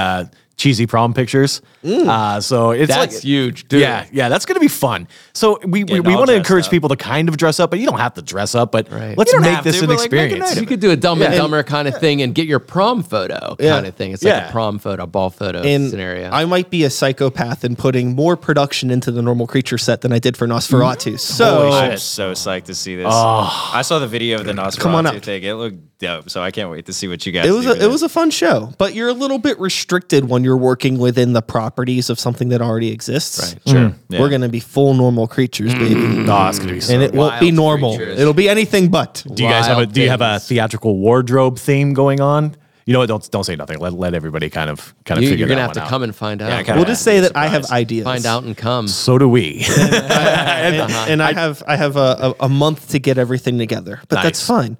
cheesy prom pictures, so that's like huge, dude. Yeah, that's going to be fun. So we want to encourage people to kind of dress up, but you don't have to dress up. But let's make this an experience. You could do a Dumb and Dumber kind of thing and get your prom photo kind of thing. It's like a prom photo, ball photo scenario. I might be a psychopath in putting more production into the Normal Creature set than I did for Nosferatu. So I'm so psyched to see this. Oh. I saw the video of the Nosferatu thing. It looked dope. So I can't wait to see what you guys. It was a fun show, but you're a little bit restricted when you're working within the properties of something that already exists. Right. Sure. Yeah. We're going to be full Normal Creatures, baby. Oh, it's going to be so. And it won't be normal. Creatures. It'll be anything but. Do you guys have a theatrical wardrobe theme going on? You know what? Don't say nothing. Let everybody kind of figure that out. You're going to have to come and find out. Yeah, we'll just say that I have ideas. Find out and come. So do we. And I have a month to get everything together, but that's fine.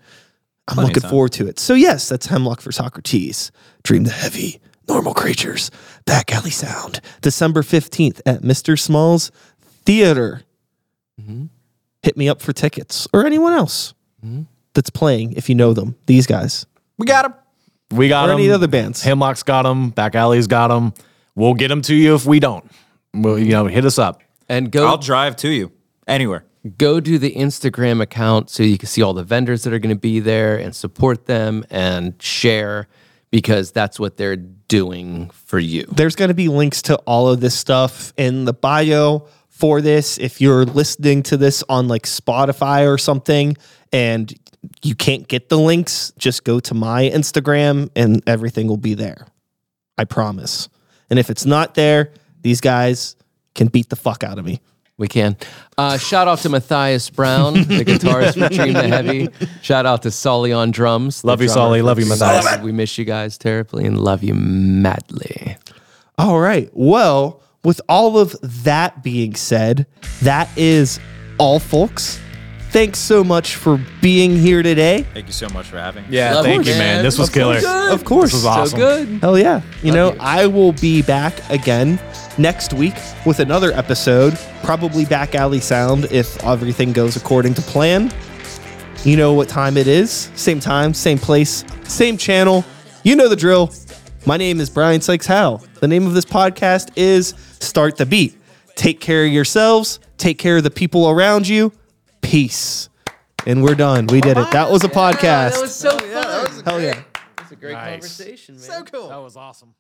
I'm looking forward to it. So yes, that's Hemlock for Socrates. Dream the Heavy. Normal Creatures, Back Alley Sound, December 15th at Mr. Smalls Theater. Mm-hmm. Hit me up for tickets or anyone else that's playing if you know them. These guys. We got them. We got them. Or any other bands. Hemlock's got them. Back Alley's got them. We'll get them to you if we don't. Well, hit us up. And I'll drive to you anywhere. Go to the Instagram account so you can see all the vendors that are going to be there and support them and share. Because that's what they're doing for you. There's going to be links to all of this stuff in the bio for this. If you're listening to this on like Spotify or something and you can't get the links, just go to my Instagram and everything will be there. I promise. And if it's not there, these guys can beat the fuck out of me. We can. Shout out to Mathias Brown, the guitarist for Dream the Heavy. Shout out to Sully on drums. Love you, Sully. Love you, Mathias. We miss you guys terribly and love you madly. All right. Well, with all of that being said, that is all, folks. Thanks so much for being here today. Thank you so much for having us. Yeah, thank you, man. This was killer. Of course. This was awesome. So good. Hell yeah. I will be back again next week with another episode, probably Back Alley Sound if everything goes according to plan. You know what time it is. Same time, same place, same channel. You know the drill. My name is Brian Sykes Howe. The name of this podcast is Start the Beat. Take care of yourselves. Take care of the people around you. Peace. And we're done. We did it. That was a podcast. Yeah, that was so fun. Hell yeah. That was a great conversation, man. So cool. That was awesome.